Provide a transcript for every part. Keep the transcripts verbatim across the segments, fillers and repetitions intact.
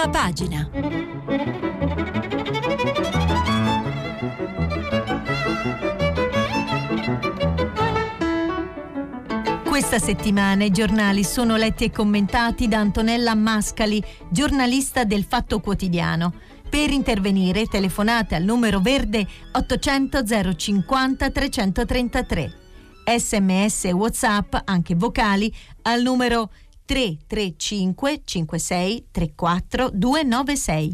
Prima pagina. Questa settimana i giornali sono letti e commentati da Antonella Mascali, giornalista del Fatto Quotidiano. Per intervenire telefonate al numero verde ottocento zero cinquanta trecentotrentatré. Sms e WhatsApp, anche vocali, al numero tre tre cinque cinque sei tre quattro due nove sei.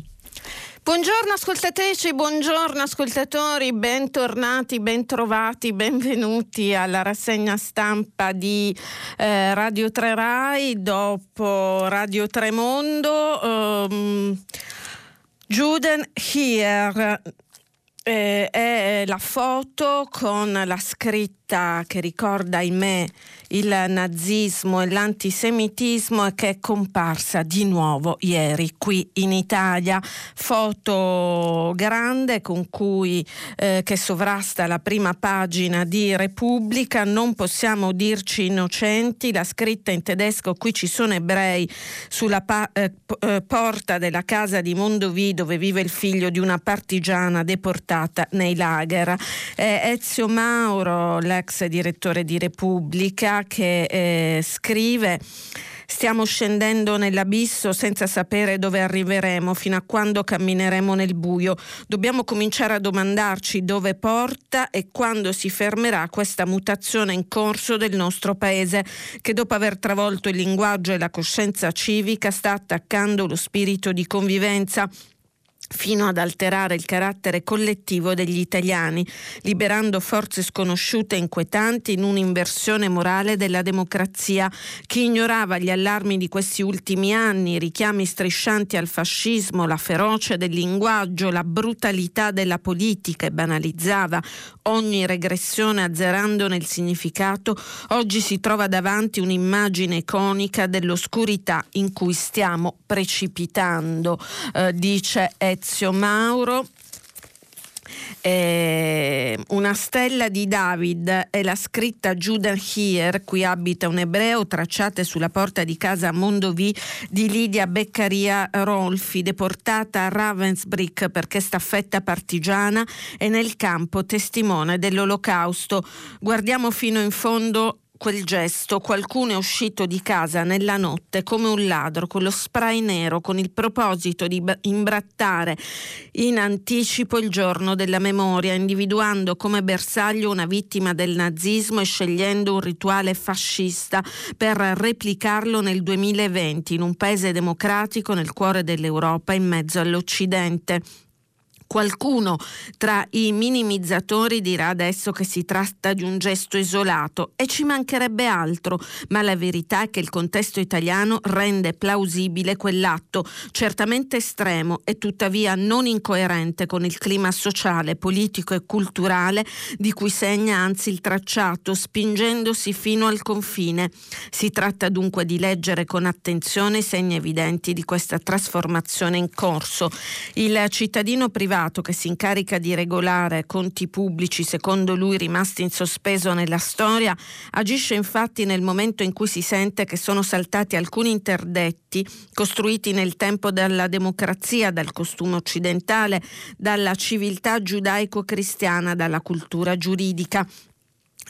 Buongiorno ascoltatrici, buongiorno ascoltatori, bentornati, bentrovati, benvenuti alla rassegna stampa di eh, Radio tre Rai dopo Radio tre Mondo. Um, Juden Hier eh, è la foto con la scritta che ricorda in me il nazismo e l'antisemitismo, che è comparsa di nuovo ieri qui in Italia. Foto grande con cui eh, che sovrasta la prima pagina di Repubblica. Non possiamo dirci innocenti, la scritta in tedesco, qui ci sono ebrei, sulla pa- eh, porta della casa di Mondovì dove vive il figlio di una partigiana deportata nei lager. eh, Ezio Mauro, l'ex direttore di Repubblica, che eh, scrive: stiamo scendendo nell'abisso senza sapere dove arriveremo, fino a quando cammineremo nel buio. Dobbiamo cominciare a domandarci dove porta e quando si fermerà questa mutazione in corso del nostro paese, che dopo aver travolto il linguaggio e la coscienza civica sta attaccando lo spirito di convivenza, fino ad alterare il carattere collettivo degli italiani, liberando forze sconosciute e inquietanti in un'inversione morale della democrazia. Chi ignorava gli allarmi di questi ultimi anni, i richiami striscianti al fascismo, la ferocia del linguaggio, la brutalità della politica, e banalizzava ogni regressione azzerandone il significato, oggi si trova davanti un'immagine iconica dell'oscurità in cui stiamo precipitando, eh, dice Ezio Mauro. Eh, una stella di David e la scritta Juden Hier, qui abita un ebreo, tracciate sulla porta di casa Mondovì di Lidia Beccaria Rolfi, deportata a Ravensbrück perché staffetta partigiana e nel campo testimone dell'olocausto. Guardiamo fino in fondo quel gesto, qualcuno è uscito di casa nella notte come un ladro con lo spray nero, con il proposito di imbrattare in anticipo il giorno della memoria, individuando come bersaglio una vittima del nazismo e scegliendo un rituale fascista per replicarlo nel duemilaventi in un paese democratico nel cuore dell'Europa, in mezzo all'Occidente. Qualcuno tra i minimizzatori dirà adesso che si tratta di un gesto isolato, e ci mancherebbe altro, ma la verità è che il contesto italiano rende plausibile quell'atto, certamente estremo e tuttavia non incoerente con il clima sociale, politico e culturale di cui segna anzi il tracciato, spingendosi fino al confine. Si tratta dunque di leggere con attenzione i segni evidenti di questa trasformazione in corso. Il cittadino privato che si incarica di regolare conti pubblici, secondo lui rimasti in sospeso nella storia, agisce infatti nel momento in cui si sente che sono saltati alcuni interdetti costruiti nel tempo dalla democrazia, dal costume occidentale, dalla civiltà giudaico-cristiana, dalla cultura giuridica.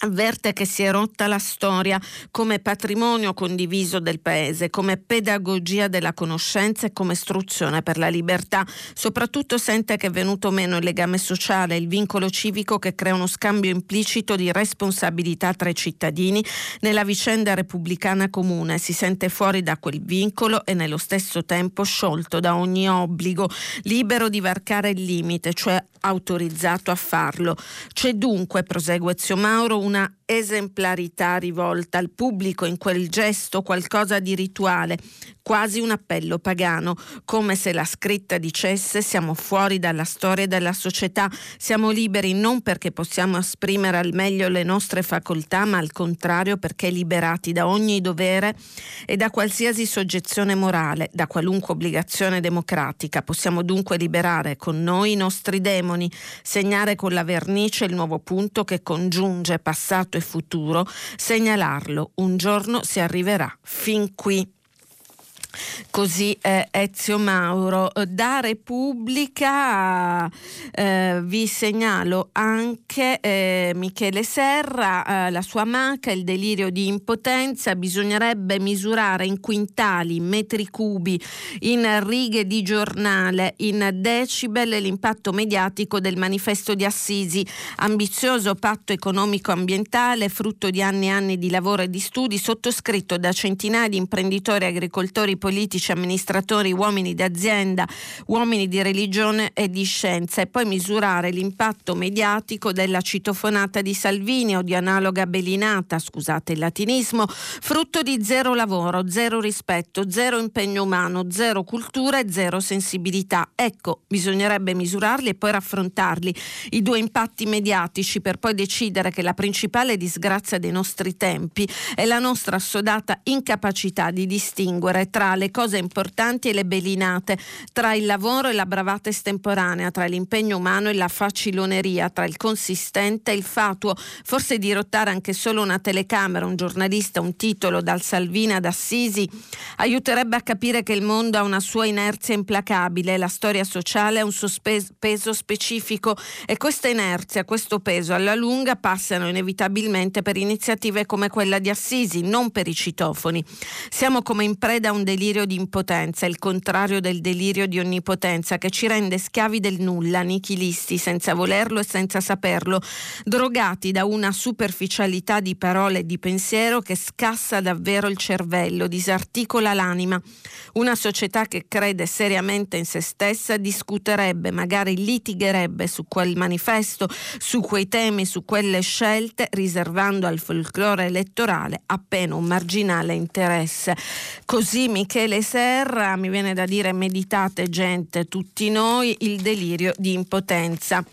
Avverte che si è rotta la storia come patrimonio condiviso del paese, come pedagogia della conoscenza e come istruzione per la libertà. Soprattutto sente che è venuto meno il legame sociale, il vincolo civico che crea uno scambio implicito di responsabilità tra i cittadini nella vicenda repubblicana comune. Si sente fuori da quel vincolo e nello stesso tempo sciolto da ogni obbligo, libero di varcare il limite, cioè autorizzato a farlo. C'è dunque, prosegue Ezio Mauro, una esemplarità rivolta al pubblico in quel gesto, qualcosa di rituale, quasi un appello pagano, come se la scritta dicesse: siamo fuori dalla storia e dalla società, siamo liberi non perché possiamo esprimere al meglio le nostre facoltà, ma al contrario perché liberati da ogni dovere e da qualsiasi soggezione morale, da qualunque obbligazione democratica. Possiamo dunque liberare con noi i nostri demoni, segnare con la vernice il nuovo punto che congiunge passato e futuro, segnalarlo. Un giorno si arriverà fin qui. Così eh, Ezio Mauro. Da Repubblica eh, vi segnalo anche eh, Michele Serra, eh, la sua amaca, il delirio di impotenza, bisognerebbe misurare in quintali, metri cubi, in righe di giornale, in decibel l'impatto mediatico del manifesto di Assisi, ambizioso patto economico ambientale frutto di anni e anni di lavoro e di studi, sottoscritto da centinaia di imprenditori, agricoltori, politici, amministratori, uomini d'azienda, uomini di religione e di scienza, e poi misurare l'impatto mediatico della citofonata di Salvini o di analoga belinata, scusate il latinismo, frutto di zero lavoro, zero rispetto, zero impegno umano, zero cultura e zero sensibilità. Ecco, bisognerebbe misurarli e poi raffrontarli, i due impatti mediatici, per poi decidere che la principale disgrazia dei nostri tempi è la nostra assodata incapacità di distinguere tra le cose importanti e le belinate, tra il lavoro e la bravata estemporanea, tra l'impegno umano e la faciloneria, tra il consistente e il fatuo. Forse dirottare anche solo una telecamera, un giornalista, un titolo, dal Salvini ad Assisi, aiuterebbe a capire che il mondo ha una sua inerzia implacabile, la storia sociale ha un suo spe- peso specifico, e questa inerzia, questo peso alla lunga passano inevitabilmente per iniziative come quella di Assisi, non per i citofoni. Siamo come in preda a un delirio di impotenza, il contrario del delirio di onnipotenza, che ci rende schiavi del nulla, nichilisti senza volerlo e senza saperlo, drogati da una superficialità di parole e di pensiero che scassa davvero il cervello, disarticola l'anima. Una società che crede seriamente in se stessa discuterebbe, magari litigherebbe su quel manifesto, su quei temi, su quelle scelte, riservando al folklore elettorale appena un marginale interesse. Così mi Michele Serra, mi viene da dire meditate gente, tutti noi, il delirio di impotenza.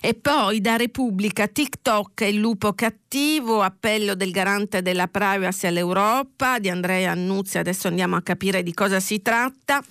E poi da Repubblica, TikTok e il lupo cattivo, appello del garante della privacy all'Europa, di Andrea Annuzzi. Adesso andiamo a capire di cosa si tratta.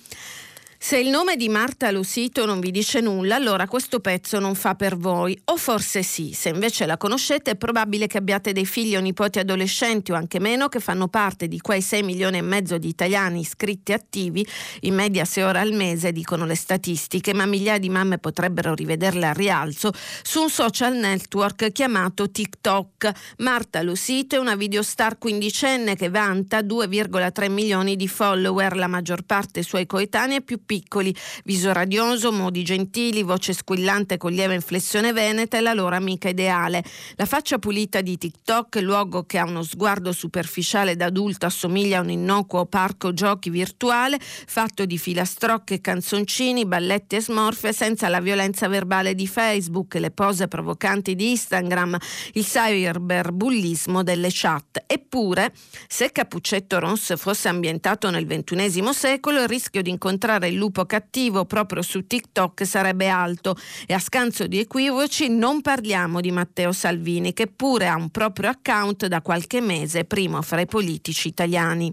Se il nome di Marta Losito non vi dice nulla, allora questo pezzo non fa per voi, o forse sì. Se invece la conoscete, è probabile che abbiate dei figli o nipoti adolescenti, o anche meno, che fanno parte di quei sei milioni e mezzo di italiani iscritti attivi, in media sei ore al mese, dicono le statistiche, ma migliaia di mamme potrebbero rivederla al rialzo su un social network chiamato TikTok. Marta Losito è una videostar quindicenne che vanta due virgola tre milioni di follower, la maggior parte suoi coetanei più piccoli, viso radioso, modi gentili, voce squillante con lieve inflessione veneta e la loro amica ideale. La faccia pulita di TikTok, luogo che a uno sguardo superficiale da adulto assomiglia a un innocuo parco giochi virtuale, fatto di filastrocche, canzoncini, balletti e smorfie, senza la violenza verbale di Facebook, le pose provocanti di Instagram, il cyberbullismo delle chat. Eppure, se Cappuccetto Rosso fosse ambientato nel ventunesimo secolo, il rischio di incontrare il lupo cattivo proprio su TikTok sarebbe alto, e a scanso di equivoci non parliamo di Matteo Salvini, che pure ha un proprio account da qualche mese, primo fra i politici italiani.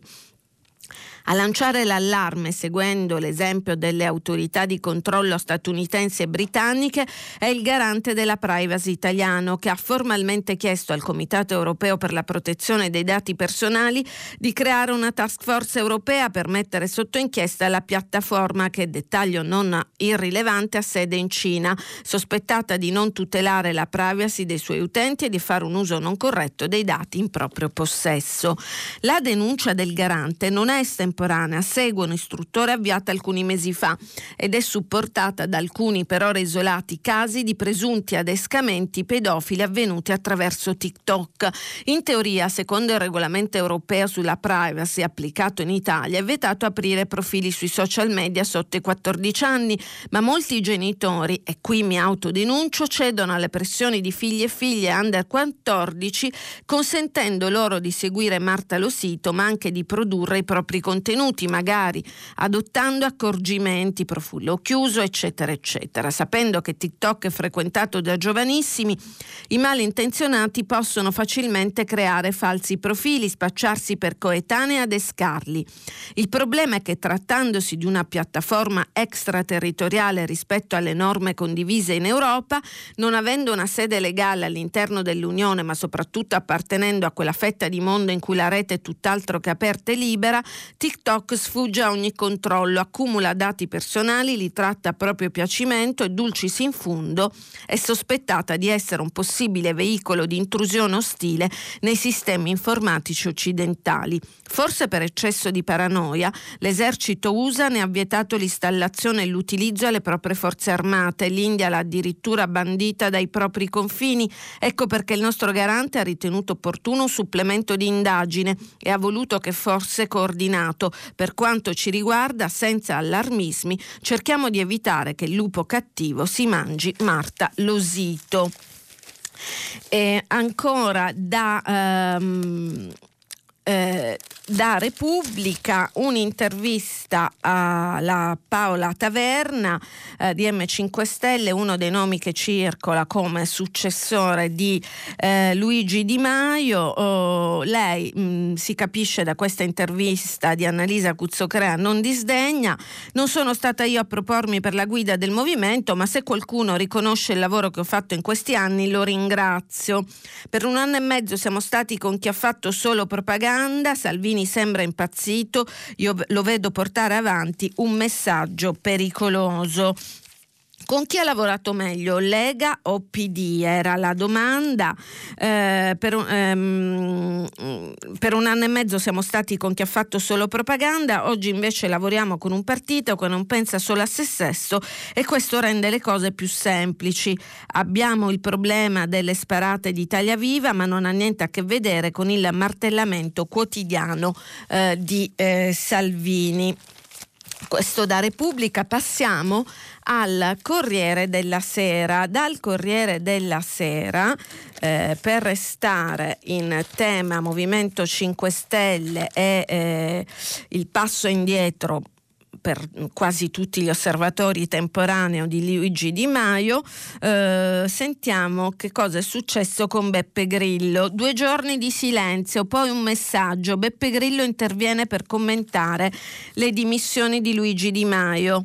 A lanciare l'allarme, seguendo l'esempio delle autorità di controllo statunitensi e britanniche, è il garante della privacy italiano, che ha formalmente chiesto al Comitato Europeo per la Protezione dei Dati Personali di creare una task force europea per mettere sotto inchiesta la piattaforma che, dettaglio non irrilevante, ha sede in Cina, sospettata di non tutelare la privacy dei suoi utenti e di fare un uso non corretto dei dati in proprio possesso. La denuncia del garante non è estemporanea, seguono istruttoria avviata alcuni mesi fa ed è supportata da alcuni per ora isolati casi di presunti adescamenti pedofili avvenuti attraverso TikTok. In teoria, secondo il regolamento europeo sulla privacy applicato in Italia, è vetato aprire profili sui social media sotto i quattordici anni, ma molti genitori, e qui mi autodenuncio, cedono alle pressioni di figli e figlie under quattordici, consentendo loro di seguire Marta Losito, ma anche di produrre i propri contenuti Contenuti, magari adottando accorgimenti, profilo chiuso, eccetera eccetera. Sapendo che TikTok è frequentato da giovanissimi, i malintenzionati possono facilmente creare falsi profili, spacciarsi per coetanei e adescarli. Il problema è che, trattandosi di una piattaforma extraterritoriale rispetto alle norme condivise in Europa, non avendo una sede legale all'interno dell'Unione, ma soprattutto appartenendo a quella fetta di mondo in cui la rete è tutt'altro che aperta e libera, TikTok TikTok sfugge a ogni controllo, accumula dati personali, li tratta a proprio piacimento e dulcis in fundo è sospettata di essere un possibile veicolo di intrusione ostile nei sistemi informatici occidentali. Forse per eccesso di paranoia, l'esercito U S A ne ha vietato l'installazione e l'utilizzo alle proprie forze armate, l'India l'ha addirittura bandita dai propri confini. Ecco perché il nostro garante ha ritenuto opportuno un supplemento di indagine e ha voluto che fosse coordinato. Per quanto ci riguarda, senza allarmismi, cerchiamo di evitare che il lupo cattivo si mangi Marta Losito. E ancora da... Um, Eh, da Repubblica un'intervista alla Paola Taverna eh, di M cinque Stelle, uno dei nomi che circola come successore di eh, Luigi Di Maio. Oh, lei mh, si capisce da questa intervista di Annalisa Cuzzocrea non disdegna. Non sono stata io a propormi per la guida del movimento, ma se qualcuno riconosce il lavoro che ho fatto in questi anni lo ringrazio. Per un anno e mezzo siamo stati con chi ha fatto solo propaganda. Salvini sembra impazzito, io lo vedo portare avanti un messaggio pericoloso. Con chi ha lavorato meglio, Lega o P D? Era la domanda. Eh, per, ehm, per un anno e mezzo siamo stati con chi ha fatto solo propaganda, oggi invece lavoriamo con un partito che non pensa solo a se stesso e questo rende le cose più semplici. Abbiamo il problema delle sparate di Italia Viva, ma non ha niente a che vedere con il martellamento quotidiano eh, di eh, Salvini. Questo da Repubblica. Passiamo al Corriere della Sera. Dal Corriere della Sera, eh, per restare in tema Movimento cinque Stelle e eh, il passo indietro per quasi tutti gli osservatori temporaneo di Luigi Di Maio, eh, sentiamo che cosa è successo con Beppe Grillo. Due giorni di silenzio, poi un messaggio. Beppe Grillo interviene per commentare le dimissioni di Luigi Di Maio.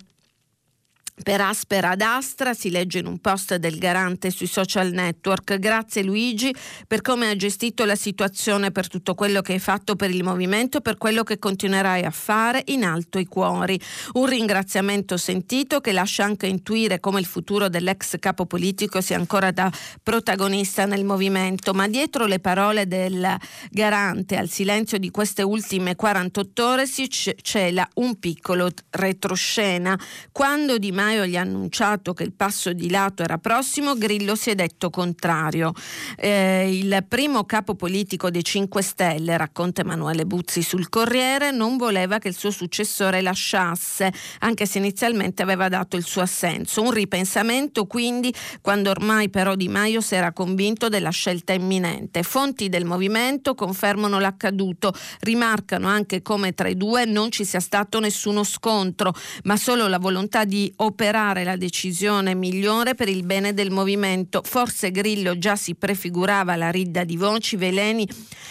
Per aspera ad astra si legge in un post del garante sui social network: grazie Luigi per come hai gestito la situazione, per tutto quello che hai fatto per il movimento, per quello che continuerai a fare. In alto i cuori. Un ringraziamento sentito che lascia anche intuire come il futuro dell'ex capo politico sia ancora da protagonista nel movimento. Ma dietro le parole del garante, al silenzio di queste ultime quarantotto ore si cela un piccolo retroscena. Quando Di Maio gli ha annunciato che il passo di lato era prossimo, Grillo si è detto contrario. Eh, il primo capo politico dei cinque Stelle, racconta Emanuele Buzzi sul Corriere, non voleva che il suo successore lasciasse, anche se inizialmente aveva dato il suo assenso. Un ripensamento quindi, quando ormai però Di Maio si era convinto della scelta imminente. Fonti del movimento confermano l'accaduto, rimarcano anche come tra i due non ci sia stato nessuno scontro, ma solo la volontà di obbedire, operare la decisione migliore per il bene del movimento. Forse Grillo già si prefigurava la ridda di voci, veleni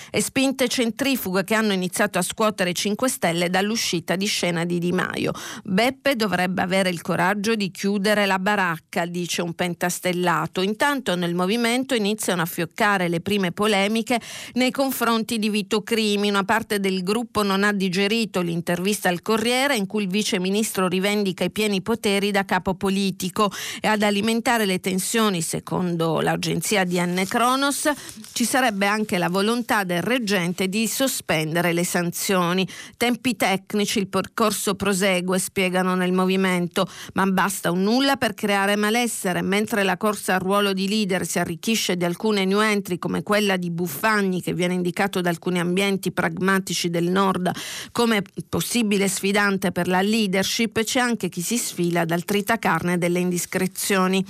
e spinte centrifughe che hanno iniziato a scuotere cinque Stelle dall'uscita di scena di Di Maio. Beppe dovrebbe avere il coraggio di chiudere la baracca, dice un pentastellato. Intanto nel movimento iniziano a fioccare le prime polemiche nei confronti di Vito Crimi. Una parte del gruppo non ha digerito l'intervista al Corriere in cui il vice ministro rivendica i pieni poteri da capo politico, e ad alimentare le tensioni, secondo l'agenzia D N Cronos, ci sarebbe anche la volontà del reggente di sospendere le sanzioni. Tempi tecnici, il percorso prosegue, spiegano nel movimento, ma basta un nulla per creare malessere. Mentre la corsa al ruolo di leader si arricchisce di alcune new entry come quella di Buffagni, che viene indicato da alcuni ambienti pragmatici del nord come possibile sfidante per la leadership, c'è anche chi si sfila dal tritacarne delle indiscrezioni,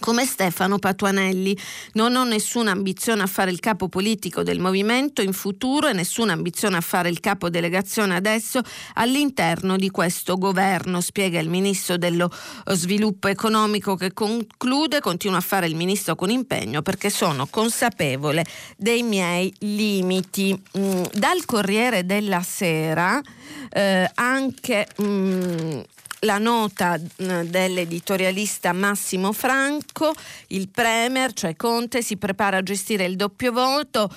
come Stefano Patuanelli. Non ho nessuna ambizione a fare il capo politico del movimento in futuro e nessuna ambizione a fare il capo delegazione adesso all'interno di questo governo, spiega il ministro dello sviluppo economico, che conclude: continuo a fare il ministro con impegno perché sono consapevole dei miei limiti. Mm, dal Corriere della Sera eh, anche mm, la nota dell'editorialista Massimo Franco: il Premier, cioè Conte, si prepara a gestire il doppio voto.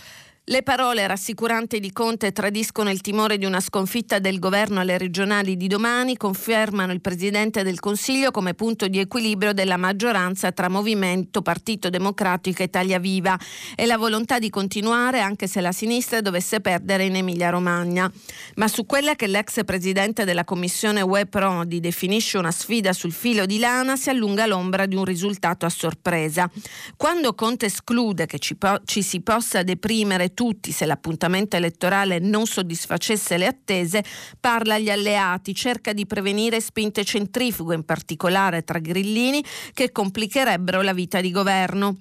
Le parole rassicuranti di Conte tradiscono il timore di una sconfitta del governo alle regionali di domani, confermano il Presidente del Consiglio come punto di equilibrio della maggioranza tra Movimento, Partito Democratico e Italia Viva e la volontà di continuare anche se la sinistra dovesse perdere in Emilia Romagna. Ma su quella che l'ex Presidente della Commissione U E Prodi definisce una sfida sul filo di lana si allunga l'ombra di un risultato a sorpresa. Quando Conte esclude che ci, po- ci si possa deprimere tutti se l'appuntamento elettorale non soddisfacesse le attese, parla agli alleati, cerca di prevenire spinte centrifughe, in particolare tra grillini, che complicherebbero la vita di governo.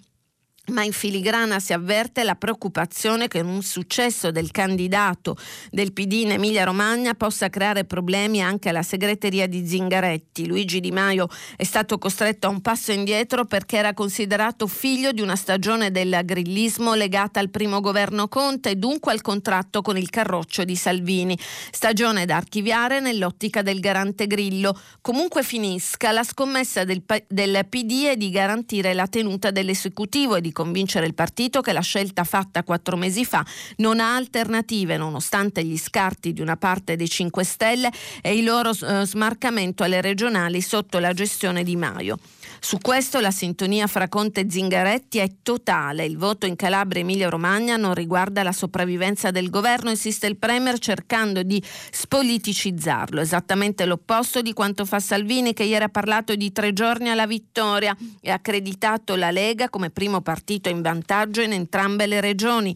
Ma in filigrana si avverte la preoccupazione che un successo del candidato del P D in Emilia Romagna possa creare problemi anche alla segreteria di Zingaretti. Luigi Di Maio è stato costretto a un passo indietro perché era considerato figlio di una stagione del grillismo legata al primo governo Conte e dunque al contratto con il Carroccio di Salvini. Stagione da archiviare nell'ottica del garante Grillo. Comunque finisca, la scommessa del, del P D è di garantire la tenuta dell'esecutivo e di convincere il partito che la scelta fatta quattro mesi fa non ha alternative, nonostante gli scarti di una parte dei cinque Stelle e il loro eh, smarcamento alle regionali sotto la gestione di Maio. Su questo la sintonia fra Conte e Zingaretti è totale. Il voto in Calabria e Emilia Romagna non riguarda la sopravvivenza del governo, insiste il Premier cercando di spoliticizzarlo, esattamente l'opposto di quanto fa Salvini, che ieri ha parlato di tre giorni alla vittoria e ha accreditato la Lega come primo partito in vantaggio in entrambe le regioni.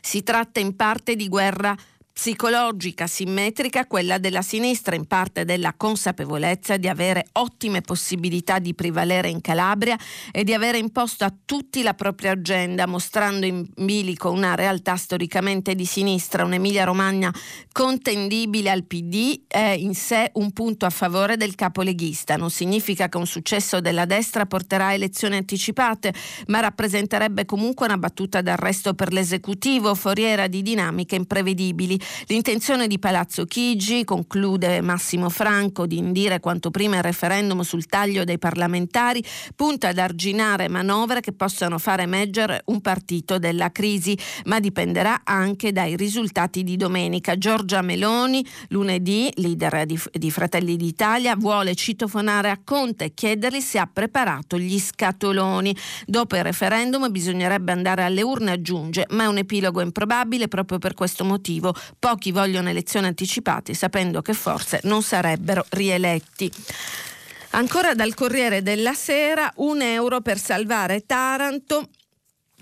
Si tratta in parte di guerra psicologica, simmetrica, quella della sinistra, in parte della consapevolezza di avere ottime possibilità di prevalere in Calabria e di avere imposto a tutti la propria agenda, mostrando in bilico una realtà storicamente di sinistra, un'Emilia Romagna contendibile al P D è in sé un punto a favore del capoleghista. Non significa che un successo della destra porterà a elezioni anticipate, ma rappresenterebbe comunque una battuta d'arresto per l'esecutivo, foriera di dinamiche imprevedibili. L'intenzione di Palazzo Chigi, conclude Massimo Franco, di indire quanto prima il referendum sul taglio dei parlamentari, punta ad arginare manovre che possano far emergere un partito della crisi, ma dipenderà anche dai risultati di domenica. Giorgia Meloni, lunedì, leader di, di Fratelli d'Italia, vuole citofonare a Conte e chiedergli se ha preparato gli scatoloni. Dopo il referendum bisognerebbe andare alle urne, aggiunge, ma è un epilogo improbabile proprio per questo motivo. Pochi vogliono elezioni anticipate, sapendo che forse non sarebbero rieletti. Ancora dal Corriere della Sera, un euro per salvare Taranto.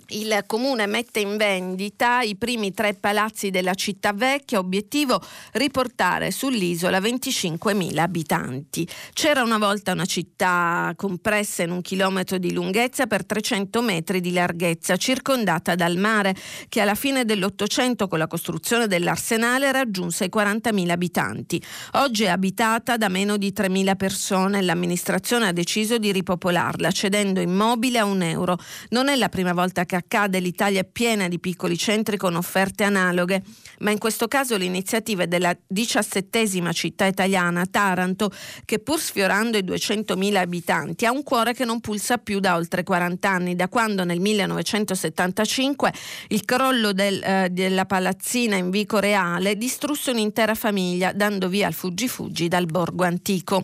Il comune mette in vendita i primi tre palazzi della città vecchia, obiettivo riportare sull'isola venticinquemila abitanti. C'era una volta una città compressa in un chilometro di lunghezza per trecento metri di larghezza, circondata dal mare, che alla fine dell'Ottocento con la costruzione dell'arsenale raggiunse i quarantamila abitanti. Oggi è abitata da meno di tremila persone e l'amministrazione ha deciso di ripopolarla cedendo immobili a un euro. Non è la prima volta che accade, l'Italia è piena di piccoli centri con offerte analoghe, ma in questo caso l'iniziativa è della diciassettesima città italiana, Taranto, che pur sfiorando i duecentomila abitanti ha un cuore che non pulsa più da oltre quarant'anni, da quando nel millenovecentosettantacinque il crollo del, eh, della palazzina in Vico Reale distrusse un'intera famiglia, dando via al fuggi-fuggi dal borgo antico.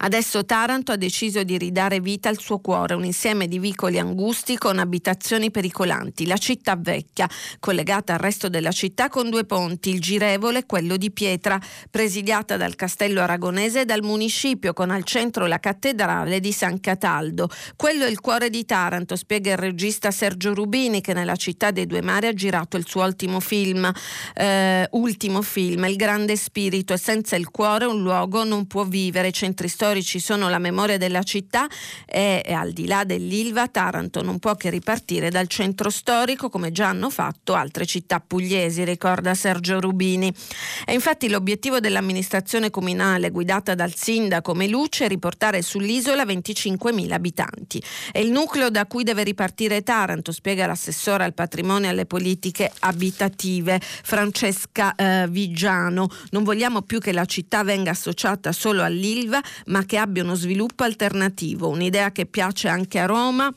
Adesso Taranto ha deciso di ridare vita al suo cuore, un insieme di vicoli angusti con abitazioni pericolanti. La città vecchia, collegata al resto della città con due ponti, il girevole e quello di pietra, presidiata dal castello aragonese e dal municipio, con al centro la cattedrale di San Cataldo. Quello è il cuore di Taranto, spiega il regista Sergio Rubini, che nella città dei due mari ha girato il suo ultimo film, eh, ultimo film, Il grande spirito, e senza il cuore un luogo non può vivere. I centri storici Ci sono la memoria della città e, e al di là dell'Ilva Taranto non può che ripartire dal centro storico, come già hanno fatto altre città pugliesi, ricorda Sergio Rubini. E infatti l'obiettivo dell'amministrazione comunale guidata dal sindaco Melucci è riportare sull'isola venticinquemila abitanti. È il nucleo da cui deve ripartire Taranto, spiega l'assessora al patrimonio e alle politiche abitative Francesca eh, Vigiano. Non vogliamo più che la città venga associata solo all'Ilva, ma che abbia uno sviluppo alternativo, un'idea che piace anche a Roma,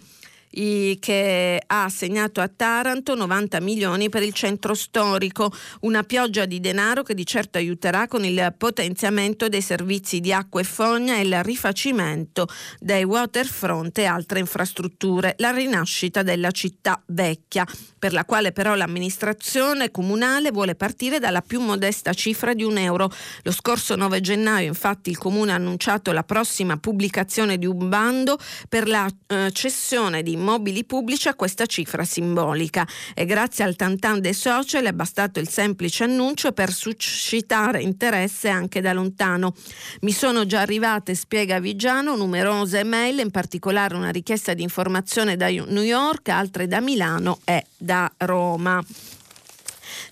i, che ha assegnato a Taranto novanta milioni per il centro storico, una pioggia di denaro che di certo aiuterà con il potenziamento dei servizi di acqua e fogna e il rifacimento dei waterfront e altre infrastrutture, la rinascita della città vecchia, per la quale però l'amministrazione comunale vuole partire dalla più modesta cifra di un euro. Lo scorso nove gennaio infatti il comune ha annunciato la prossima pubblicazione di un bando per la eh, cessione di immobili pubblici a questa cifra simbolica, e grazie al tantan dei social è bastato il semplice annuncio per suscitare interesse anche da lontano. Mi sono già arrivate, spiega Vigiano, numerose mail, in particolare una richiesta di informazione da New York, altre da Milano e da Roma.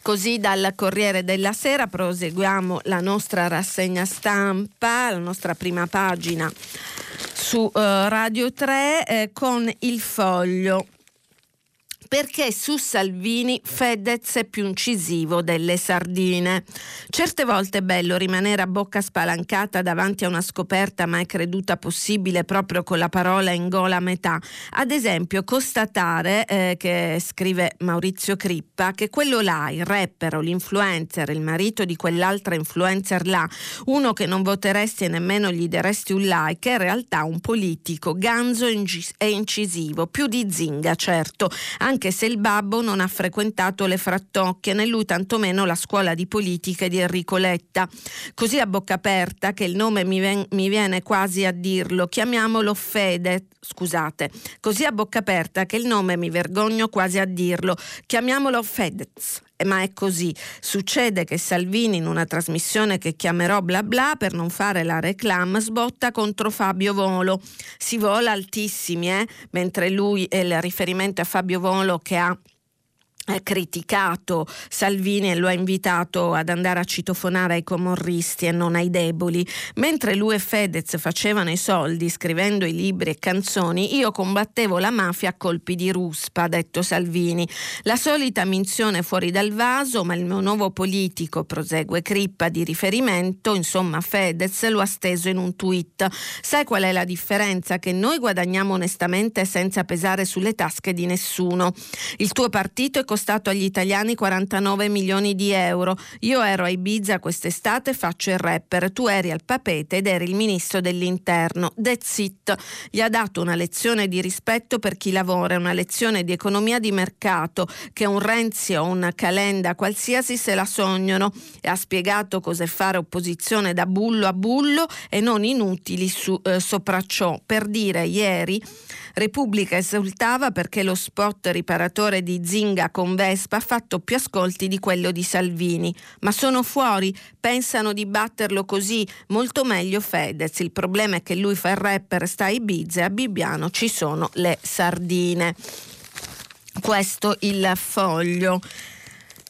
Così dal Corriere della Sera proseguiamo la nostra rassegna stampa, la nostra prima pagina su uh, Radio tre eh, con Il Foglio. Perché su Salvini Fedez è più incisivo delle sardine. Certe volte è bello rimanere a bocca spalancata davanti a una scoperta mai creduta possibile proprio con la parola in gola a metà. Ad esempio constatare, eh, che scrive Maurizio Crippa, che quello là, il rapper o l'influencer, il marito di quell'altra influencer là, uno che non voteresti e nemmeno gli daresti un like, è in realtà un politico ganzo e incisivo, più di Zinga certo, anche anche se il babbo non ha frequentato le frattocchie, né lui tantomeno la scuola di politica di Enrico Letta. Così a bocca aperta che il nome mi, ven- mi viene quasi a dirlo, chiamiamolo Fedez, scusate, così a bocca aperta che il nome mi vergogno quasi a dirlo, chiamiamolo Fedez. Ma è così. Succede che Salvini, in una trasmissione che chiamerò bla bla per non fare la reclame, sbotta contro Fabio Volo. Si vola altissimi, eh? mentre lui, è il riferimento a Fabio Volo che ha criticato Salvini e lo ha invitato ad andare a citofonare ai camorristi e non ai deboli. Mentre lui e Fedez facevano i soldi scrivendo i libri e canzoni, io combattevo la mafia a colpi di ruspa, ha detto Salvini. La solita minzione fuori dal vaso, ma il mio nuovo politico, prosegue Crippa di riferimento, insomma Fedez, lo ha steso in un tweet. Sai qual è la differenza? Che noi guadagniamo onestamente senza pesare sulle tasche di nessuno. Il tuo partito è costato agli italiani quarantanove milioni di euro. Io ero a Ibiza quest'estate, faccio il rapper, tu eri al papete ed eri il ministro dell'interno. That's it. Gli ha dato una lezione di rispetto per chi lavora, una lezione di economia di mercato che un Renzi o un Calenda qualsiasi se la sognano, e ha spiegato cos'è fare opposizione da bullo a bullo e non inutili su, eh, sopra ciò. Per dire, ieri Repubblica esultava perché lo spot riparatore di Zinga con Vespa ha fatto più ascolti di quello di Salvini. Ma sono fuori, pensano di batterlo così, molto meglio Fedez. Il problema è che lui fa il rapper, sta a Ibiza e a Bibbiano ci sono le sardine. Questo il Foglio.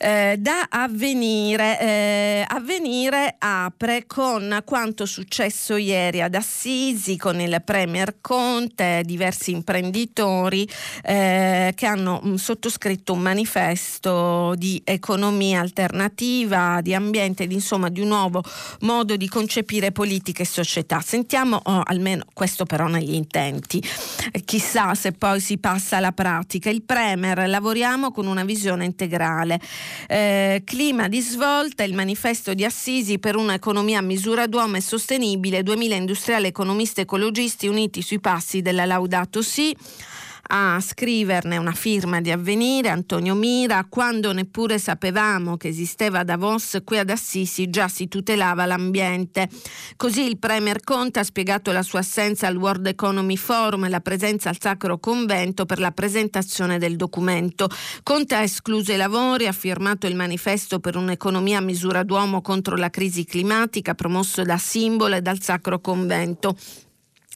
Eh, da Avvenire, eh, Avvenire apre con quanto successo ieri ad Assisi con il premier Conte, diversi imprenditori eh, che hanno mh, sottoscritto un manifesto di economia alternativa, di ambiente, di, insomma di un nuovo modo di concepire politica e società. Sentiamo oh, almeno questo però negli intenti, eh, chissà se poi si passa alla pratica. Il premier: lavoriamo con una visione integrale. Eh, clima di svolta, il manifesto di Assisi per un'economia a misura d'uomo e sostenibile, duemila industriali, economisti, ecologisti uniti sui passi della Laudato Si'. A scriverne una firma di Avvenire, Antonio Mira: quando neppure sapevamo che esisteva Davos, qui ad Assisi già si tutelava l'ambiente. Così il premier Conte ha spiegato la sua assenza al World Economy Forum e la presenza al Sacro Convento per la presentazione del documento. Conte ha escluso i lavori, ha firmato il manifesto per un'economia a misura d'uomo contro la crisi climatica, promosso da Simbolo e dal Sacro Convento.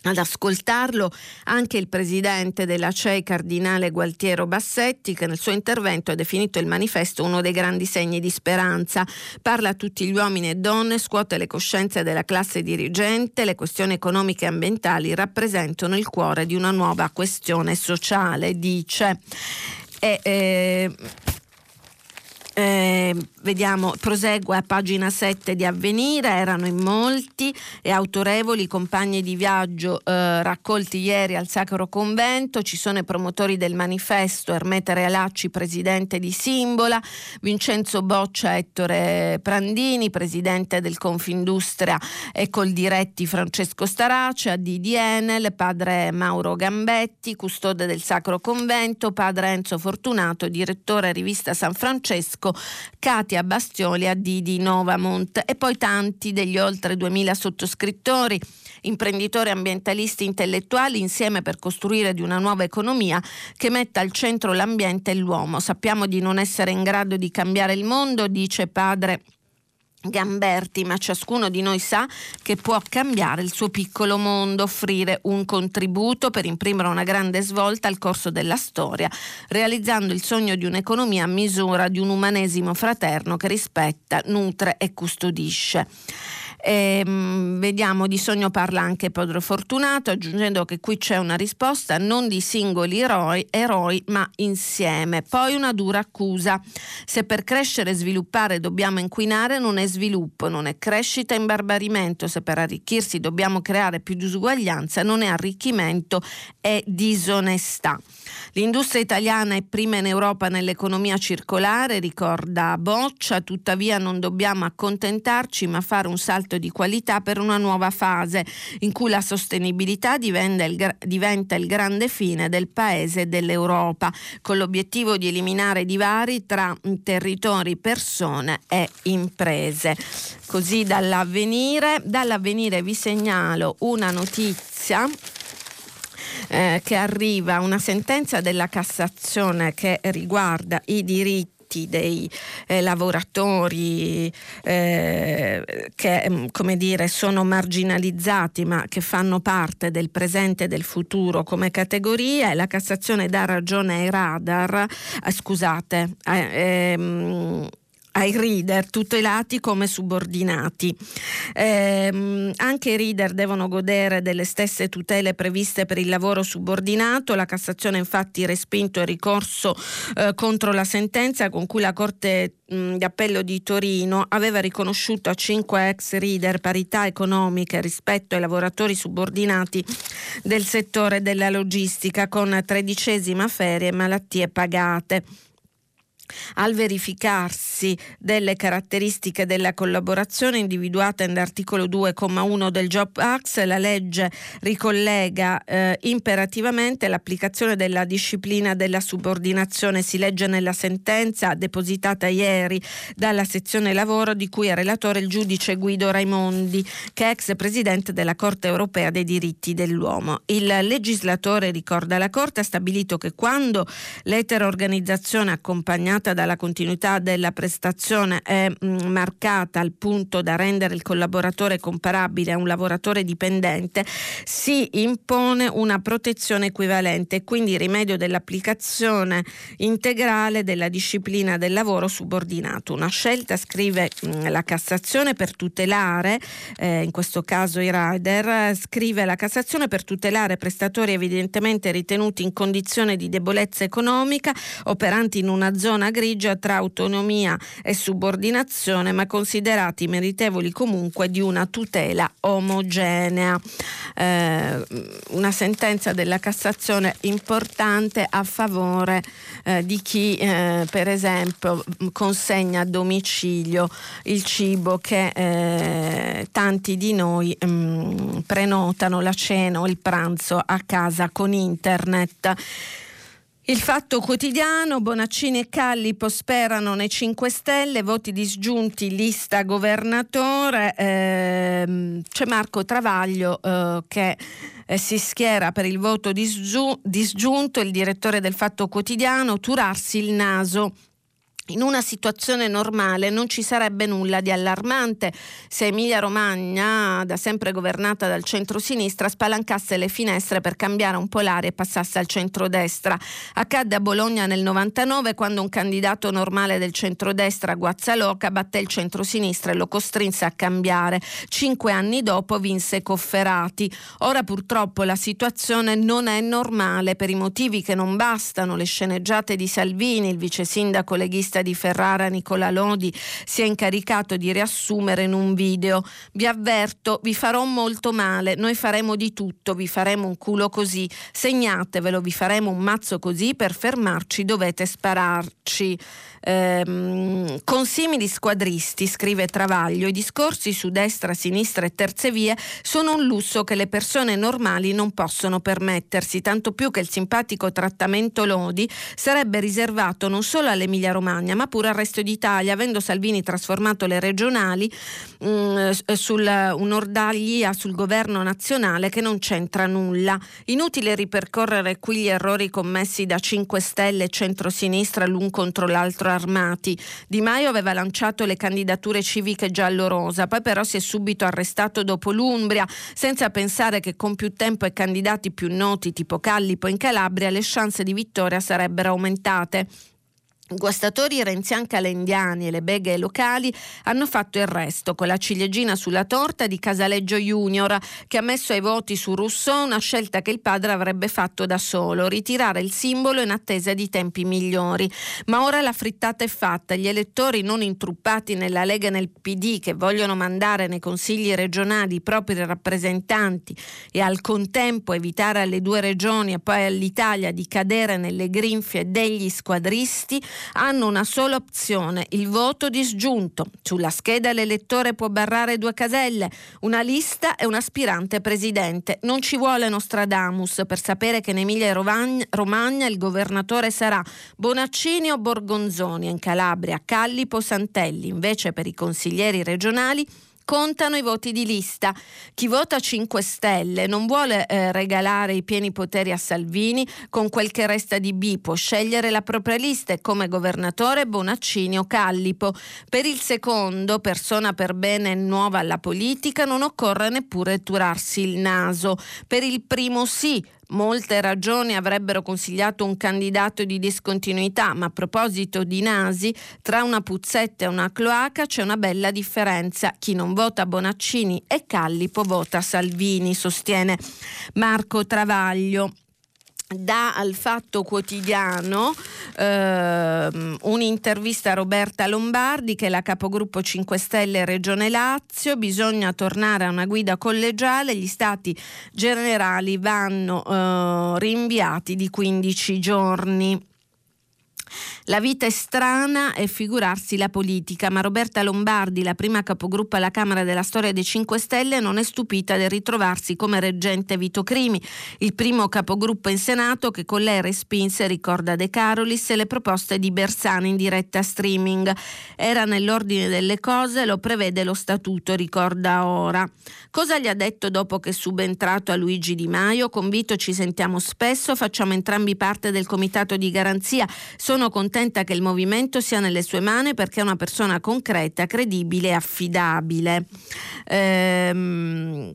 Ad ascoltarlo anche il presidente della C E I, cardinale Gualtiero Bassetti, che nel suo intervento ha definito il manifesto uno dei grandi segni di speranza. Parla a tutti gli uomini e donne, scuote le coscienze della classe dirigente, le questioni economiche e ambientali rappresentano il cuore di una nuova questione sociale, dice. E, eh... Eh, vediamo, prosegue a pagina sette di Avvenire. Erano in molti e autorevoli compagni di viaggio eh, raccolti ieri al Sacro Convento. Ci sono i promotori del manifesto: Ermete Realacci, presidente di Simbola, Vincenzo Boccia, Ettore Prandini, presidente del Confindustria e Coldiretti, Francesco Starace, A D di Enel, padre Mauro Gambetti, custode del Sacro Convento, padre Enzo Fortunato, direttore rivista San Francesco, Katia Bastioli, A D di Novamont, e poi tanti degli oltre duemila sottoscrittori, imprenditori, ambientalisti, intellettuali, insieme per costruire di una nuova economia che metta al centro l'ambiente e l'uomo. Sappiamo di non essere in grado di cambiare il mondo, dice padre Gamberti, ma ciascuno di noi sa che può cambiare il suo piccolo mondo, offrire un contributo per imprimere una grande svolta al corso della storia, realizzando il sogno di un'economia a misura di un umanesimo fraterno che rispetta, nutre e custodisce. E, vediamo, di sogno parla anche Pedro Fortunato, aggiungendo che qui c'è una risposta non di singoli eroi, eroi ma insieme. Poi una dura accusa: se per crescere e sviluppare dobbiamo inquinare, non è sviluppo, non è crescita, imbarbarimento; se per arricchirsi dobbiamo creare più disuguaglianza, non è arricchimento, è disonestà. L'industria italiana è prima in Europa nell'economia circolare, ricorda Boccia, tuttavia non dobbiamo accontentarci ma fare un salto di qualità per una nuova fase in cui la sostenibilità diventa il, diventa il grande fine del paese e dell'Europa, con l'obiettivo di eliminare divari tra territori, persone e imprese. Così dall'avvenire, dall'avvenire vi segnalo una notizia eh, che arriva, una sentenza della Cassazione che riguarda i diritti dei eh, lavoratori eh, che, come dire, sono marginalizzati ma che fanno parte del presente e del futuro come categoria. E la Cassazione dà ragione ai radar, eh, scusate, eh, ehm, ai reader, tutelati come subordinati. Eh, anche i reader devono godere delle stesse tutele previste per il lavoro subordinato. La Cassazione infatti ha respinto il ricorso eh, contro la sentenza con cui la Corte mh, d'Appello di Torino aveva riconosciuto a cinque ex reader parità economiche rispetto ai lavoratori subordinati del settore della logistica, con tredicesima ferie e malattie pagate. Al verificarsi delle caratteristiche della collaborazione individuate nell'articolo due comma uno del Job Act, la legge ricollega eh, imperativamente l'applicazione della disciplina della subordinazione, si legge nella sentenza depositata ieri dalla sezione lavoro, di cui è relatore il giudice Guido Raimondi, che è ex presidente della Corte Europea dei diritti dell'uomo. Il legislatore, ricorda la Corte, ha stabilito che quando l'eterorganizzazione accompagnata dalla continuità della prestazione è mh, marcata al punto da rendere il collaboratore comparabile a un lavoratore dipendente, si impone una protezione equivalente, quindi rimedio dell'applicazione integrale della disciplina del lavoro subordinato. Una scelta, scrive mh, la Cassazione, per tutelare eh, in questo caso i rider, scrive la Cassazione, per tutelare prestatori evidentemente ritenuti in condizione di debolezza economica, operanti in una zona grigia tra autonomia e subordinazione, ma considerati meritevoli comunque di una tutela omogenea. Eh, una sentenza della Cassazione importante a favore eh, di chi eh, per esempio consegna a domicilio il cibo che eh, tanti di noi mh, prenotano, la cena o il pranzo a casa con internet. Il Fatto Quotidiano: Bonaccini e Callipo sperano nei cinque Stelle, voti disgiunti, lista governatore. Eh, c'è Marco Travaglio eh, che eh, si schiera per il voto disgiu- disgiunto, il direttore del Fatto Quotidiano: turarsi il naso. In una situazione normale non ci sarebbe nulla di allarmante se Emilia Romagna, da sempre governata dal centro-sinistra, spalancasse le finestre per cambiare un po' l'aria e passasse al centrodestra. Accadde a Bologna nel novantanove, quando un candidato normale del centrodestra, Guazzaloca, batté il centro-sinistra e lo costrinse a cambiare. Cinque anni dopo vinse Cofferati. Ora purtroppo la situazione non è normale, per i motivi che non bastano: le sceneggiate di Salvini, il vice sindaco leghista giornalista di Ferrara Nicola Lodi si è incaricato di riassumere in un video. Vi avverto, vi farò molto male, noi faremo di tutto, vi faremo un culo così, segnatevelo, vi faremo un mazzo così, per fermarci dovete spararci. Ehm, con simili squadristi, scrive Travaglio, i discorsi su destra, sinistra e terze vie sono un lusso che le persone normali non possono permettersi, tanto più che il simpatico trattamento Lodi sarebbe riservato non solo all'Emilia Romagna ma pure al resto d'Italia, avendo Salvini trasformato le regionali mh, sul, un'ordaglia sul governo nazionale che non c'entra nulla. Inutile ripercorrere qui gli errori commessi da cinque Stelle e centrosinistra l'un contro l'altro armati. Di Maio aveva lanciato le candidature civiche giallo-rosa, poi però si è subito arrestato dopo l'Umbria, senza pensare che con più tempo e candidati più noti tipo Callipo in Calabria le chance di vittoria sarebbero aumentate. Guastatori renzian calendiani e le beghe locali hanno fatto il resto, con la ciliegina sulla torta di Casaleggio Junior, che ha messo ai voti su Rousseau una scelta che il padre avrebbe fatto da solo, ritirare il simbolo in attesa di tempi migliori. Ma ora la frittata è fatta, gli elettori non intruppati nella Lega e nel P D, che vogliono mandare nei consigli regionali i propri rappresentanti e al contempo evitare alle due regioni e poi all'Italia di cadere nelle grinfie degli squadristi, hanno una sola opzione, il voto disgiunto. Sulla scheda l'elettore può barrare due caselle, una lista e un aspirante presidente. Non ci vuole Nostradamus per sapere che in Emilia Romagna il governatore sarà Bonaccini o Borgonzoni, in Calabria Callipo, Santelli. Invece per i consiglieri regionali contano i voti di lista. Chi vota cinque Stelle non vuole eh, regalare i pieni poteri a Salvini, con quel che resta di B può scegliere la propria lista e come governatore Bonaccini o Callipo. Per il secondo, persona per bene nuova alla politica, non occorre neppure turarsi il naso. Per il primo sì, molte ragioni avrebbero consigliato un candidato di discontinuità, ma a proposito di nasi, tra una puzzetta e una cloaca c'è una bella differenza. Chi non vota Bonaccini e Callipo vota Salvini, sostiene Marco Travaglio. Da al Fatto Quotidiano ehm, un'intervista a Roberta Lombardi, che è la capogruppo cinque Stelle Regione Lazio. Bisogna tornare a una guida collegiale, gli stati generali vanno eh, rinviati di quindici giorni. La vita è strana e figurarsi la politica, ma Roberta Lombardi, la prima capogruppo alla Camera della storia dei cinque Stelle, non è stupita del ritrovarsi come reggente Vito Crimi, il primo capogruppo in Senato che con lei respinse, ricorda De Carolis, e le proposte di Bersani in diretta streaming. Era nell'ordine delle cose, lo prevede lo statuto, ricorda ora. Cosa gli ha detto dopo che è subentrato a Luigi Di Maio? Con Vito ci sentiamo spesso, facciamo entrambi parte del comitato di garanzia, sono contenti contenta che il movimento sia nelle sue mani perché è una persona concreta, credibile e affidabile. Ehm...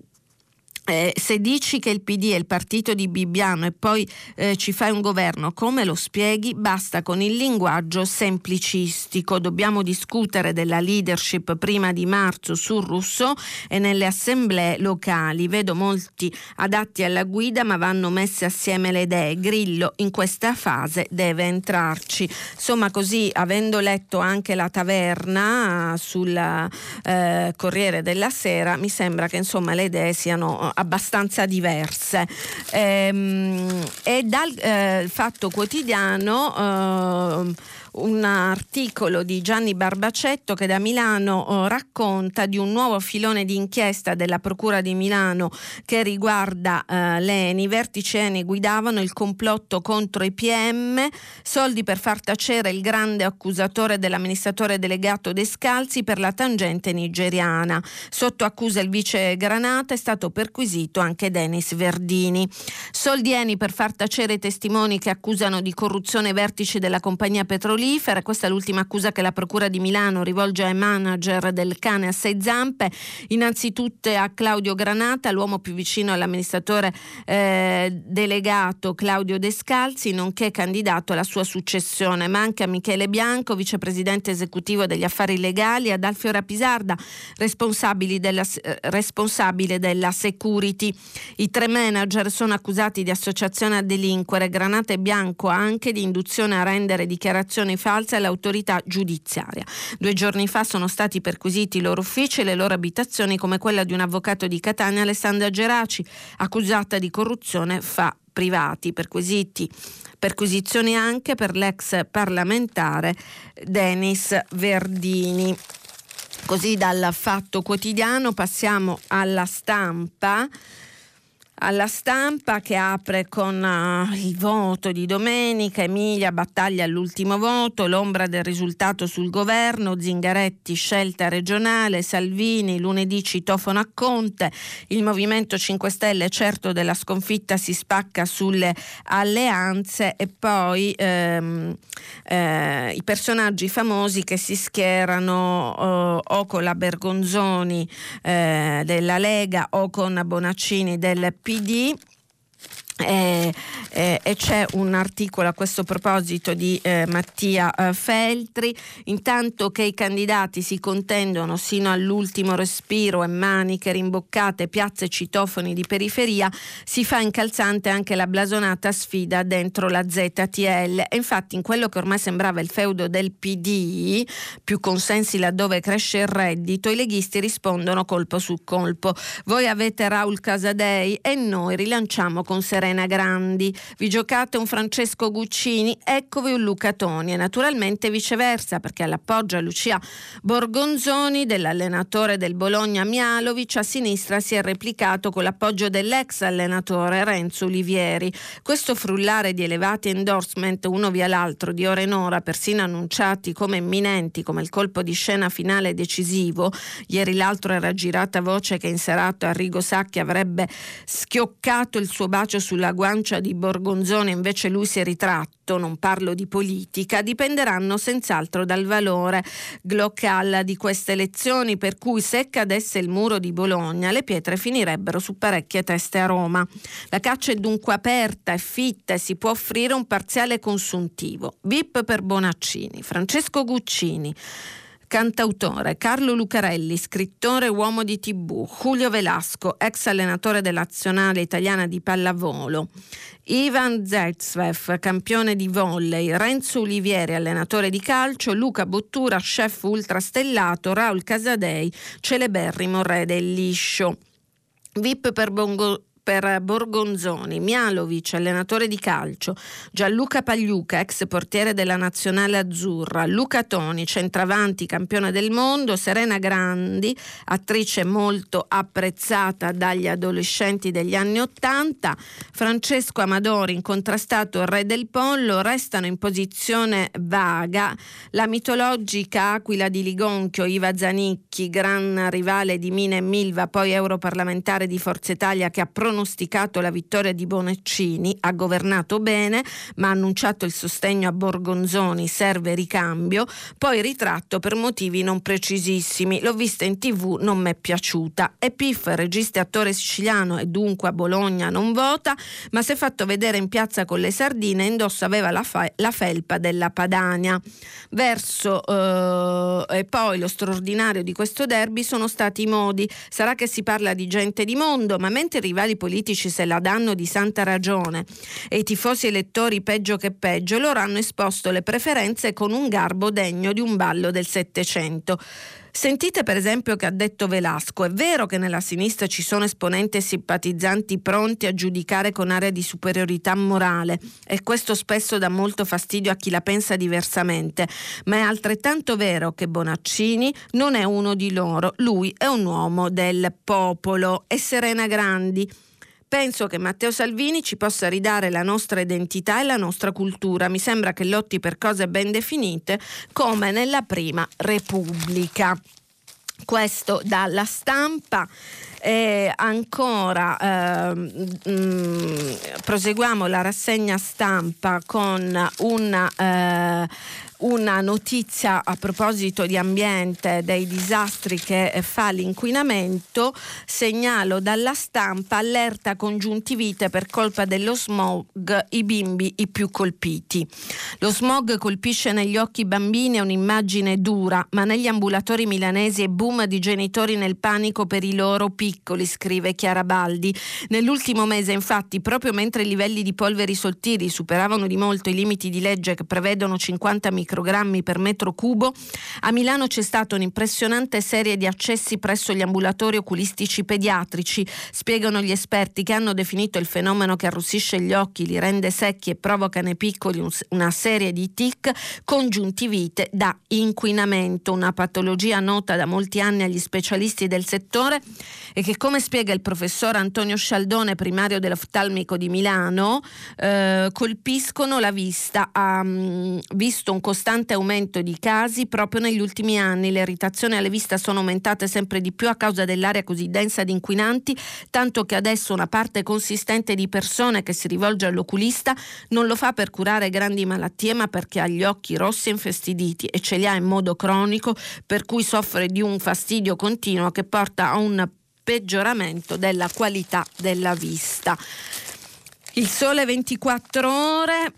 Eh, se dici che il P D è il partito di Bibbiano e poi eh, ci fai un governo, come lo spieghi? Basta con il linguaggio semplicistico. Dobbiamo discutere della leadership prima di marzo su Rousseau e nelle assemblee locali. Vedo molti adatti alla guida, ma vanno messe assieme le idee. Grillo in questa fase deve entrarci. Insomma, così, avendo letto anche La Taverna sul eh, Corriere della Sera, mi sembra che insomma le idee siano abbastanza diverse. Ehm, e dal eh, Fatto Quotidiano eh, un articolo di Gianni Barbacetto, che da Milano eh, racconta di un nuovo filone di inchiesta della Procura di Milano che riguarda eh, l'E N I. I vertici E N I guidavano il complotto contro i P M, soldi per far tacere il grande accusatore dell'amministratore delegato De Scalzi per la tangente nigeriana. Sotto accusa il vice Granata, è stato perquisito anche Denis Verdini. Soldi E N I per far tacere i testimoni che accusano di corruzione i vertici della compagnia petrolifera. Questa è l'ultima accusa che la Procura di Milano rivolge ai manager del cane a sei zampe, innanzitutto a Claudio Granata, l'uomo più vicino all'amministratore eh, delegato Claudio De Scalzi, nonché candidato alla sua successione, ma anche a Michele Bianco, vicepresidente esecutivo degli affari legali, ad Alfio Rapisarda, responsabili della, eh, responsabile della security. I tre manager sono accusati di associazione a delinquere. Granata e Bianco anche di induzione a rendere dichiarazioni falsa e l'autorità giudiziaria. Due giorni fa sono stati perquisiti i loro uffici e le loro abitazioni, come quella di un avvocato di Catania, Alessandra Geraci, accusata di corruzione fa privati, perquisiti. Perquisizioni anche per l'ex parlamentare Denis Verdini. Così dal Fatto Quotidiano passiamo alla Stampa. Alla Stampa, che apre con uh, il voto di domenica. Emilia battaglia all'ultimo voto, l'ombra del risultato sul governo, Zingaretti scelta regionale, Salvini lunedì citofono a Conte, il Movimento cinque Stelle certo della sconfitta si spacca sulle alleanze e poi ehm, eh, i personaggi famosi che si schierano eh, o con la Borgonzoni eh, della Lega o con Bonaccini del P D. P D E, e, e c'è un articolo a questo proposito di eh, Mattia eh, Feltri. Intanto che i candidati si contendono sino all'ultimo respiro e maniche rimboccate, piazze, citofoni di periferia, si fa incalzante anche la blasonata sfida dentro la Z T L. E infatti in quello che ormai sembrava il feudo del P D, più consensi laddove cresce il reddito, i leghisti rispondono colpo su colpo. Voi avete Raul Casadei e noi rilanciamo con serenità Grandi, vi giocate un Francesco Guccini, eccovi un Luca Toni, e naturalmente viceversa, perché all'appoggio a Lucia Borgonzoni dell'allenatore del Bologna Mialovic a sinistra si è replicato con l'appoggio dell'ex allenatore Renzo Olivieri. Questo frullare di elevati endorsement uno via l'altro di ora in ora, persino annunciati come imminenti, come il colpo di scena finale decisivo. Ieri l'altro era girata voce che in serata Arrigo Sacchi avrebbe schioccato il suo bacio sul la guancia di Borgonzoni, invece lui si è ritratto. Non parlo di politica. Dipenderanno senz'altro dal valore global di queste elezioni, per cui se cadesse il muro di Bologna le pietre finirebbero su parecchie teste a Roma. La caccia è dunque aperta e fitta e si può offrire un parziale consuntivo. V I P per Bonaccini, Francesco Guccini cantautore, Carlo Lucarelli scrittore, uomo di tivù, Julio Velasco ex allenatore della nazionale italiana di pallavolo, Ivan Zaitsev campione di volley, Renzo Olivieri allenatore di calcio, Luca Bottura chef ultrastellato, Raul Casadei celeberrimo re del liscio. V I P per Bongo per Borgonzoni, Mialovic allenatore di calcio, Gianluca Pagliuca ex portiere della nazionale azzurra, Luca Toni centravanti campione del mondo, Serena Grandi attrice molto apprezzata dagli adolescenti degli anni ottanta, Francesco Amadori incontrastato re del pollo. Restano in posizione vaga la mitologica aquila di Ligonchio, Iva Zanicchi gran rivale di Mina e Milva, poi europarlamentare di Forza Italia, che ha pronunciato la vittoria di Bonaccini, ha governato bene ma ha annunciato il sostegno a Borgonzoni, serve ricambio, poi ritratto per motivi non precisissimi, l'ho vista in tivù, non mi è piaciuta. E Piff, regista e attore siciliano e dunque a Bologna non vota, ma si è fatto vedere in piazza con le sardine, indosso aveva la, fa- la felpa della Padania. Verso eh, e poi lo straordinario di questo derby sono stati i modi. Sarà che si parla di gente di mondo, ma mentre i rivali politici se la danno di santa ragione e i tifosi elettori peggio che peggio, loro hanno esposto le preferenze con un garbo degno di un ballo del Settecento. Sentite per esempio che ha detto Velasco: è vero che nella sinistra ci sono esponenti e simpatizzanti pronti a giudicare con aria di superiorità morale, e questo spesso dà molto fastidio a chi la pensa diversamente, ma è altrettanto vero che Bonaccini non è uno di loro, lui è un uomo del popolo. E Serena Grandi: penso che Matteo Salvini ci possa ridare la nostra identità e la nostra cultura. Mi sembra che lotti per cose ben definite come nella prima Repubblica. Questo dalla Stampa. E ancora eh, mh, proseguiamo la rassegna stampa con una, eh, una notizia a proposito di ambiente, dei disastri che eh, fa l'inquinamento. Segnalo dalla Stampa: allerta congiuntivite per colpa dello smog, i bimbi i più colpiti. Lo smog colpisce negli occhi bambini, è un'immagine dura, ma negli ambulatori milanesi è boom di genitori nel panico per i loro piccoli. piccoli, scrive Chiara Baldi. Nell'ultimo mese, infatti, proprio mentre i livelli di polveri sottili superavano di molto i limiti di legge che prevedono cinquanta microgrammi per metro cubo, a Milano c'è stata un'impressionante serie di accessi presso gli ambulatori oculistici pediatrici, spiegano gli esperti, che hanno definito il fenomeno che arrossisce gli occhi, li rende secchi e provoca nei piccoli una serie di tic, congiuntivite da inquinamento, una patologia nota da molti anni agli specialisti del settore e che, come spiega il professor Antonio Scialdone, primario dell'oftalmico di Milano, eh, colpiscono la vista. Ha um, visto un costante aumento di casi proprio negli ultimi anni. Le irritazioni alle vista sono aumentate sempre di più a causa dell'area così densa di inquinanti, tanto che adesso una parte consistente di persone che si rivolge all'oculista non lo fa per curare grandi malattie, ma perché ha gli occhi rossi e infastiditi e ce li ha in modo cronico, per cui soffre di un fastidio continuo che porta a un peggioramento della qualità della vista. Il Sole ventiquattro Ore.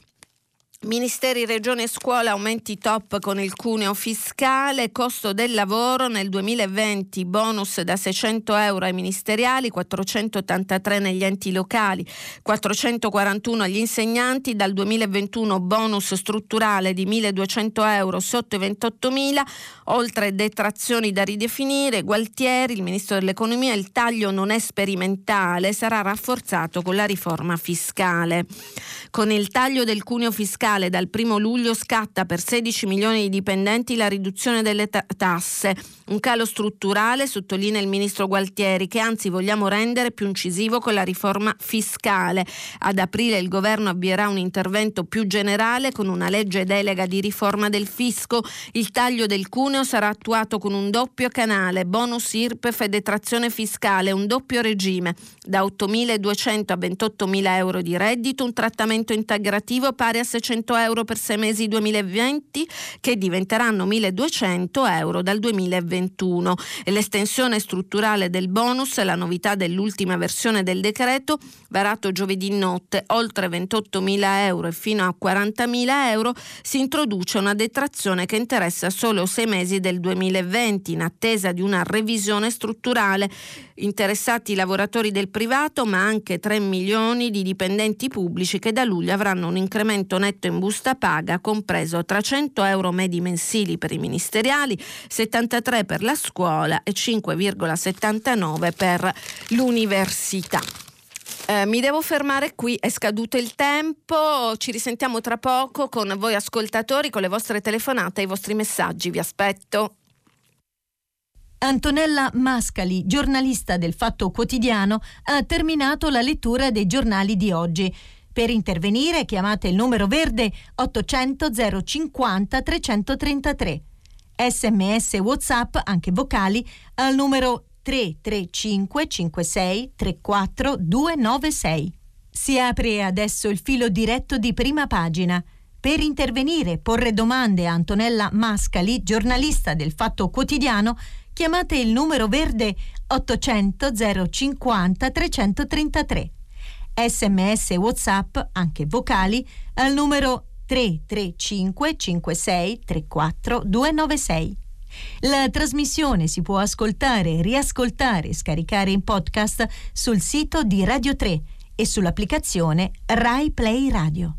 Ministeri, regioni e scuola, aumenti top con il cuneo fiscale, costo del lavoro nel duemilaventi, bonus da seicento euro ai ministeriali, quattrocentottantatré negli enti locali, quattrocentoquarantuno agli insegnanti. Dal duemilaventuno bonus strutturale di milleduecento euro sotto i ventottomila, oltre detrazioni da ridefinire. Gualtieri, il ministro dell'economia: il taglio non è sperimentale, sarà rafforzato con la riforma fiscale. Con il taglio del cuneo fiscale dal primo luglio scatta per sedici milioni di dipendenti la riduzione delle ta- tasse, un calo strutturale, sottolinea il ministro Gualtieri, che anzi vogliamo rendere più incisivo con la riforma fiscale. Ad aprile il governo avvierà un intervento più generale con una legge delega di riforma del fisco. Il taglio del cuneo sarà attuato con un doppio canale, bonus IRPEF e detrazione fiscale, un doppio regime, da ottomiladuecento a ventottomila euro di reddito, un trattamento integrativo pari a seicento euro per sei mesi duemilaventi, che diventeranno milleduecento euro dal duemilaventuno, e l'estensione strutturale del bonus, la novità dell'ultima versione del decreto varato giovedì notte: oltre ventottomila euro e fino a quarantamila euro si introduce una detrazione che interessa solo sei mesi del duemilaventi, in attesa di una revisione strutturale. Interessati i lavoratori del privato, ma anche tre milioni di dipendenti pubblici, che da luglio avranno un incremento netto in busta paga compreso trecento euro medi mensili per i ministeriali, settantatré per la scuola e cinque virgola settantanove per l'università. Eh, mi devo fermare qui, è scaduto il tempo. Ci risentiamo tra poco con voi ascoltatori, con le vostre telefonate e i vostri messaggi. Vi aspetto. Antonella Mascali, giornalista del Fatto Quotidiano, ha terminato la lettura dei giornali di oggi. Per intervenire chiamate il numero verde ottocento zero cinquanta trecentotrentatré. Sms WhatsApp, anche vocali, al numero tre tre cinque cinque sei tre quattro due nove sei. Si apre adesso il filo diretto di Prima Pagina. Per intervenire, porre domande a Antonella Mascali, giornalista del Fatto Quotidiano, chiamate il numero verde ottocento zero cinquanta trecentotrentatré. Sms WhatsApp, anche vocali, al numero tre tre cinque cinque sei tre quattro due nove sei. La trasmissione si può ascoltare, riascoltare e scaricare in podcast sul sito di Radio tre e sull'applicazione Rai Play Radio.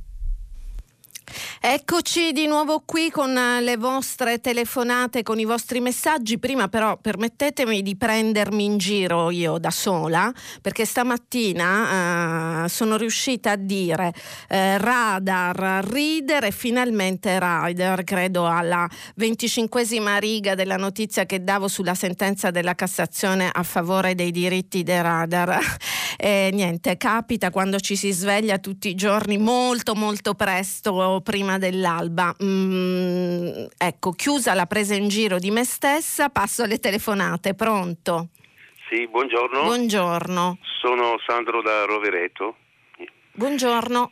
Eccoci di nuovo qui con le vostre telefonate, con i vostri messaggi. Prima però permettetemi di prendermi in giro io da sola, perché stamattina eh, sono riuscita a dire eh, radar, reader e finalmente rider, credo alla venticinquesima riga della notizia che davo sulla sentenza della Cassazione a favore dei diritti dei radar. E niente, capita quando ci si sveglia tutti i giorni molto molto presto, prima dell'alba. Mm, ecco, chiusa la presa in giro di me stessa, passo alle telefonate. Pronto? Sì, buongiorno. Buongiorno. Sono Sandro da Rovereto. Buongiorno.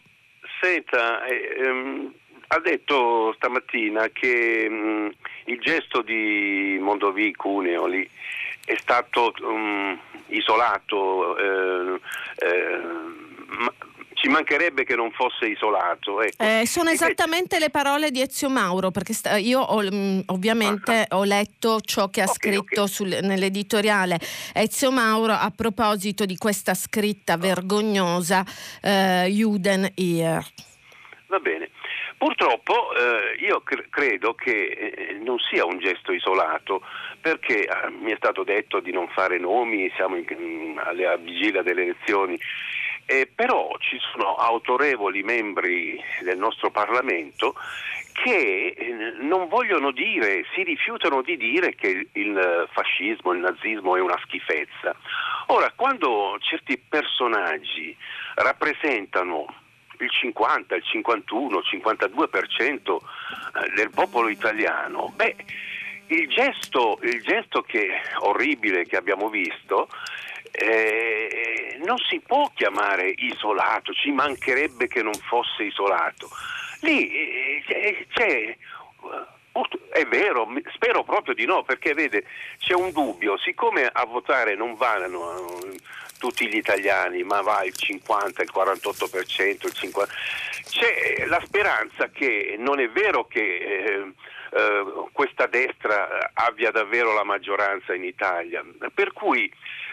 Senta, ehm, ha detto stamattina che mh, il gesto di Mondovì Cuneo lì è stato um, isolato, eh, eh, ma ci mancherebbe che non fosse isolato. Ecco. Eh, sono esattamente invece... le parole di Ezio Mauro, perché sta, io ho, ovviamente ah, ho letto ciò che ha okay, scritto okay. Sul, nell'editoriale Ezio Mauro a proposito di questa scritta vergognosa, eh, Juden hier. Va bene. Purtroppo eh, io cre- credo che eh, non sia un gesto isolato, perché eh, mi è stato detto di non fare nomi, siamo in, mh, alla vigilia delle elezioni, eh, però ci sono autorevoli membri del nostro Parlamento che eh, non vogliono dire, si rifiutano di dire che il fascismo, il nazismo è una schifezza. Ora, quando certi personaggi rappresentano il cinquanta, il cinquantuno, il cinquantadue per cento del popolo italiano, beh, il gesto, il gesto che orribile che abbiamo visto eh, non si può chiamare isolato, ci mancherebbe che non fosse isolato. Lì eh, c'è... È vero, spero proprio di no, perché vede, c'è un dubbio, siccome a votare non vanno tutti gli italiani, ma va il cinquanta, il quarantotto per cento, il cinquanta per cento, c'è la speranza che non è vero che eh, eh, questa destra abbia davvero la maggioranza in Italia, per cui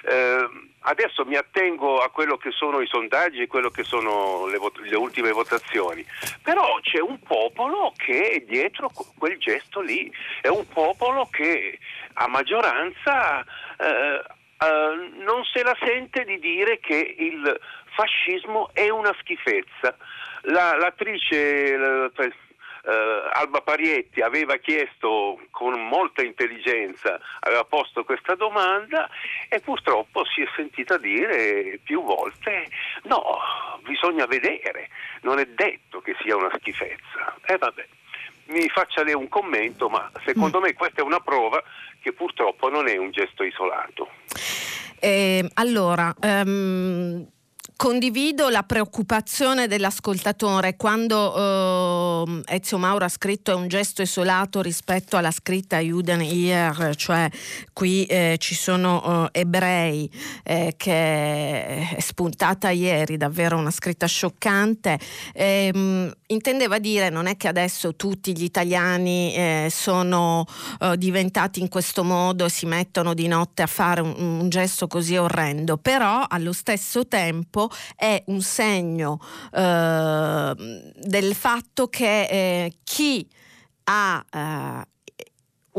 eh, adesso mi attengo a quello che sono i sondaggi e quello che sono le, vot- le ultime votazioni, però c'è un popolo che è dietro quel gesto lì, è un popolo che a maggioranza eh, Uh, non se la sente di dire che il fascismo è una schifezza. La, l'attrice la, uh, Alba Parietti aveva chiesto con molta intelligenza, aveva posto questa domanda e purtroppo si è sentita dire più volte no, bisogna vedere, non è detto che sia una schifezza. E eh, vabbè, mi faccia lei un commento, ma secondo me questa è una prova che purtroppo non è un gesto isolato. Eh, allora, um, condivido la preoccupazione dell'ascoltatore quando uh, Ezio Mauro ha scritto è un gesto isolato rispetto alla scritta Juden hier, cioè qui eh, ci sono uh, ebrei, eh, che è spuntata ieri, davvero una scritta scioccante. Eh, mh, intendeva dire non è che adesso tutti gli italiani eh, sono eh, diventati in questo modo e si mettono di notte a fare un, un gesto così orrendo, però allo stesso tempo è un segno eh, del fatto che eh, chi ha eh,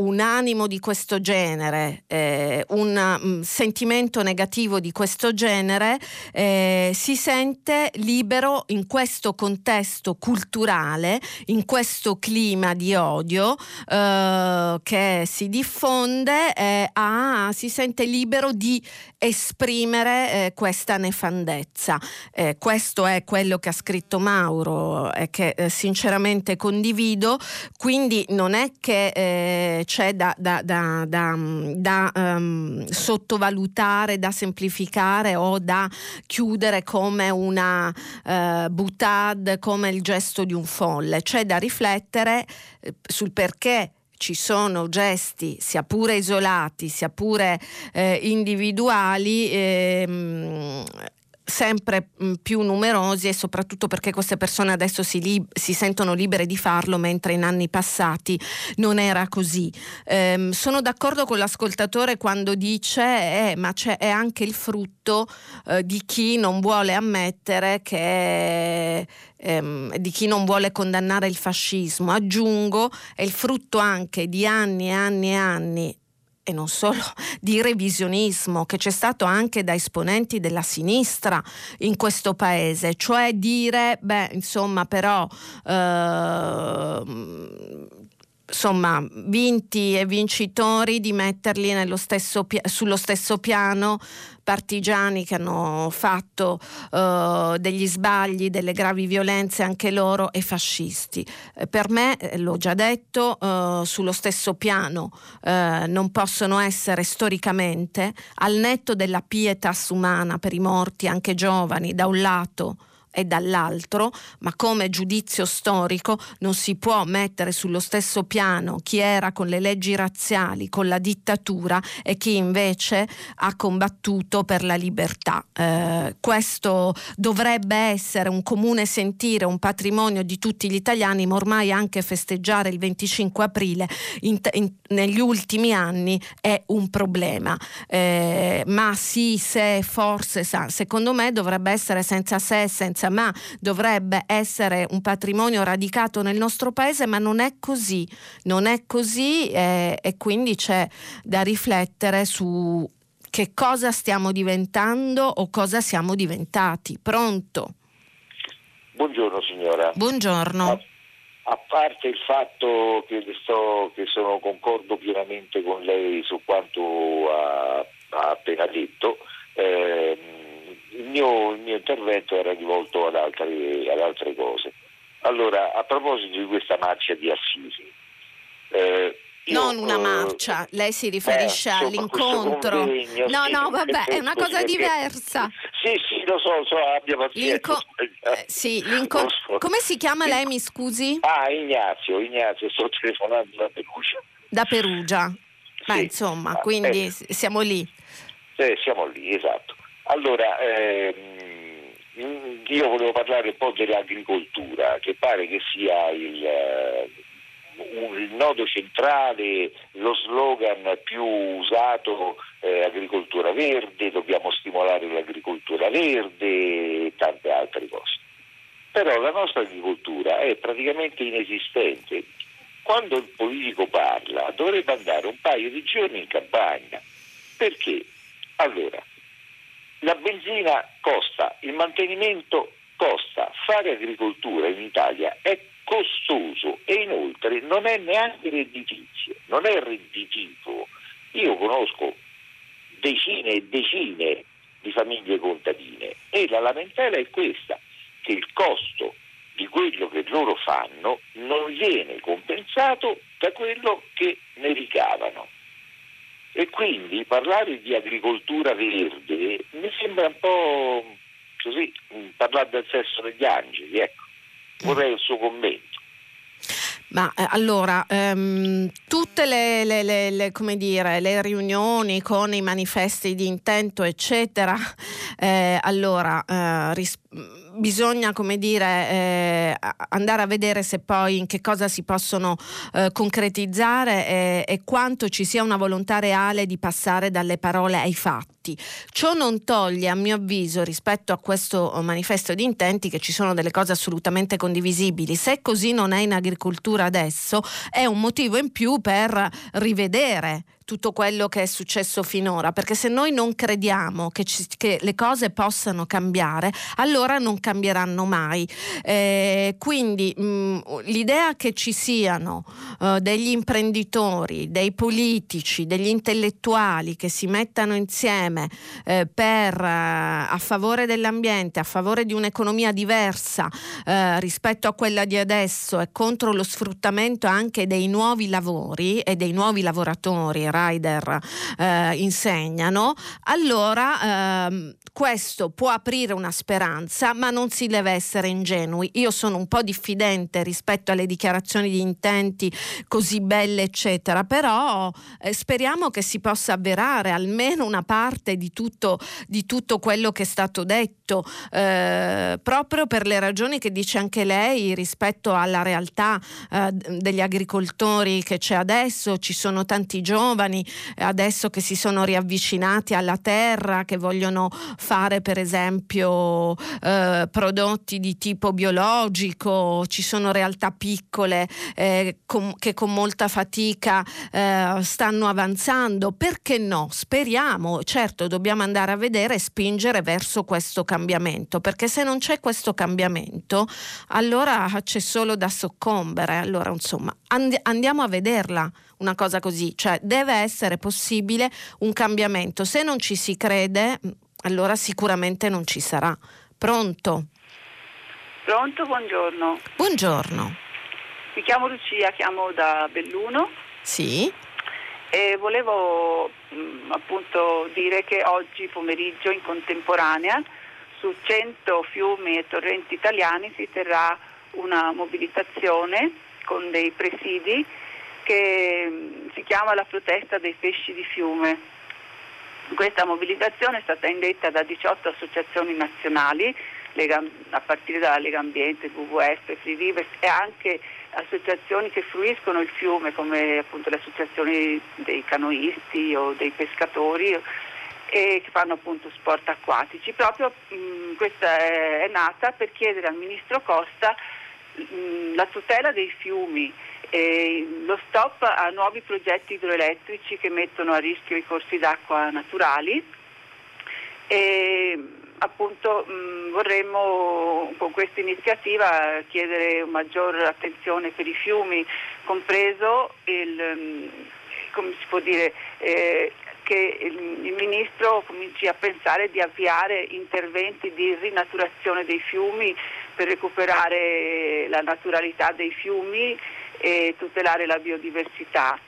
un animo di questo genere, eh, un um, sentimento negativo di questo genere, eh, si sente libero in questo contesto culturale, in questo clima di odio eh, che si diffonde, eh, a, si sente libero di esprimere eh, questa nefandezza. Eh, questo è quello che ha scritto Mauro e eh, che eh, sinceramente condivido, quindi non è che eh, c'è da, da, da, da, da um, sottovalutare, da semplificare o da chiudere come una uh, boutade, come il gesto di un folle. C'è da riflettere eh, sul perché ci sono gesti, sia pure isolati, sia pure eh, individuali, ehm, sempre più numerosi, e soprattutto perché queste persone adesso si, lib- si sentono libere di farlo, mentre in anni passati non era così. Ehm, sono d'accordo con l'ascoltatore quando dice eh, ma c'è, è anche il frutto eh, di chi non vuole ammettere che ehm, di chi non vuole condannare il fascismo. Aggiungo, è il frutto anche di anni e anni e anni, e non solo, di revisionismo che c'è stato anche da esponenti della sinistra in questo paese, cioè dire beh insomma però eh, insomma vinti e vincitori di metterli nello stesso, sullo stesso piano partigiani che hanno fatto eh, degli sbagli, delle gravi violenze anche loro, e fascisti. Eh, per me, eh, l'ho già detto, eh, sullo stesso piano eh, non possono essere storicamente, al netto della pietas umana per i morti, anche giovani, da un lato, e dall'altro, ma come giudizio storico non si può mettere sullo stesso piano chi era con le leggi razziali, con la dittatura, e chi invece ha combattuto per la libertà. Eh, questo dovrebbe essere un comune sentire, un patrimonio di tutti gli italiani, ma ormai anche festeggiare il venticinque aprile in, in, negli ultimi anni è un problema. Eh, ma sì, se forse, sa, secondo me dovrebbe essere senza se, senza ma, dovrebbe essere un patrimonio radicato nel nostro paese, ma non è così, non è così eh, e quindi c'è da riflettere su che cosa stiamo diventando o cosa siamo diventati. Pronto? Buongiorno signora. Buongiorno. A, a parte il fatto che, sto, che sono concordo pienamente con lei su quanto ha, ha appena detto, eh, il, mio, il mio intervento era rivolto ad altre, ad altre cose. Allora, a proposito di questa marcia di Assisi, eh, Io, non una marcia, lei si riferisce eh, all'incontro. No, no, vabbè, è una cosa diversa. Sì, sì, lo so, so abbia pazienza. L'inco... Eh, sì, l'incontro. So. Come si chiama lei, mi scusi? Ah, Ignazio, Ignazio, sto telefonando da Perugia. Da Perugia, ma sì. Insomma, ah, quindi eh. siamo lì. Eh, siamo lì, esatto. Allora, ehm, io volevo parlare un po' dell'agricoltura, che pare che sia il... Eh, il nodo centrale, lo slogan più usato, eh, agricoltura verde, dobbiamo stimolare l'agricoltura verde e tante altre cose. Però la nostra agricoltura è praticamente inesistente. Quando il politico parla dovrebbe andare un paio di giorni in campagna, perché allora la benzina costa, il mantenimento costa, fare agricoltura in Italia è costoso e inoltre non è neanche redditizio, non è redditivo. Io conosco decine e decine di famiglie contadine e la lamentela è questa, che il costo di quello che loro fanno non viene compensato da quello che ne ricavano. E quindi parlare di agricoltura verde mi sembra un po' così, parlare del sesso degli angeli, ecco. Vorrei il suo commento. Ma allora, ehm, tutte le, le, le, le, come dire, le riunioni con i manifesti di intento, eccetera, eh, allora eh, ris- bisogna, come dire, eh, andare a vedere se poi in che cosa si possono eh, concretizzare e, e quanto ci sia una volontà reale di passare dalle parole ai fatti. Ciò non toglie, a mio avviso, rispetto a questo manifesto di intenti, che ci sono delle cose assolutamente condivisibili. Se così non è in agricoltura adesso, è un motivo in più per rivedere tutto quello che è successo finora, perché se noi non crediamo che, ci, che le cose possano cambiare, allora non cambieranno mai. Eh, quindi mh, l'idea che ci siano eh, degli imprenditori, dei politici, degli intellettuali che si mettano insieme eh, per, eh, a favore dell'ambiente, a favore di un'economia diversa eh, rispetto a quella di adesso e contro lo sfruttamento anche dei nuovi lavori e dei nuovi lavoratori, rider eh, insegnano, allora ehm, questo può aprire una speranza, ma non si deve essere ingenui. Io sono un po' diffidente rispetto alle dichiarazioni di intenti così belle eccetera, però eh, speriamo che si possa avverare almeno una parte di tutto, di tutto quello che è stato detto, eh, proprio per le ragioni che dice anche lei rispetto alla realtà eh, degli agricoltori che c'è adesso. Ci sono tanti giovani adesso che si sono riavvicinati alla terra, che vogliono fare per esempio eh, prodotti di tipo biologico. Ci sono realtà piccole eh, com- che con molta fatica eh, stanno avanzando. Perché no? Speriamo, certo, dobbiamo andare a vedere e spingere verso questo cambiamento, perché se non c'è questo cambiamento allora c'è solo da soccombere. Allora insomma and- andiamo a vederla una cosa così, cioè deve essere possibile un cambiamento. Se non ci si crede, allora sicuramente non ci sarà. Pronto? Pronto, buongiorno. Buongiorno. Mi chiamo Lucia, chiamo da Belluno. Sì. E volevo mh, appunto dire che oggi pomeriggio in contemporanea su cento fiumi e torrenti italiani si terrà una mobilitazione con dei presidi che si chiama la protesta dei pesci di fiume. Questa mobilitazione è stata indetta da diciotto associazioni nazionali, a partire dalla Lega Ambiente, W W F, Free Rivers e anche associazioni che fruiscono il fiume, come appunto le associazioni dei canoisti o dei pescatori e che fanno appunto sport acquatici. Proprio mh, questa è, è nata per chiedere al ministro Costa mh, la tutela dei fiumi e lo stop a nuovi progetti idroelettrici che mettono a rischio i corsi d'acqua naturali e appunto mh, vorremmo con questa iniziativa chiedere maggior attenzione per i fiumi, compreso il, come si può dire, eh, che il, il ministro cominci a pensare di avviare interventi di rinaturazione dei fiumi per recuperare la naturalità dei fiumi e tutelare la biodiversità.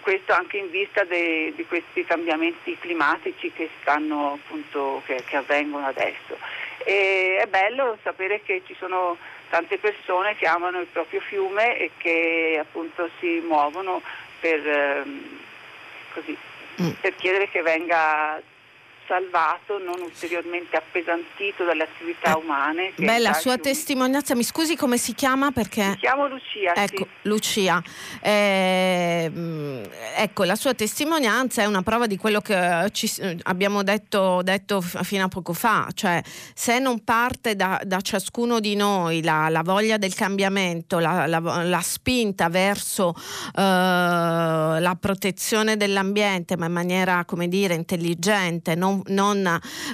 Questo anche in vista de, di questi cambiamenti climatici che stanno appunto che, che avvengono adesso. E è bello sapere che ci sono tante persone che amano il proprio fiume e che appunto si muovono per, così, mm. per chiedere che venga salvato, non ulteriormente appesantito dalle attività umane. Che Beh, la sua più... testimonianza, mi scusi come si chiama? Perché... Mi chiamo Lucia. Ecco, sì. Lucia, eh, ecco, la sua testimonianza è una prova di quello che ci, abbiamo detto, detto fino a poco fa, cioè se non parte da, da ciascuno di noi la, la voglia del cambiamento, la, la, la spinta verso eh, la protezione dell'ambiente, ma in maniera, come dire, intelligente, non non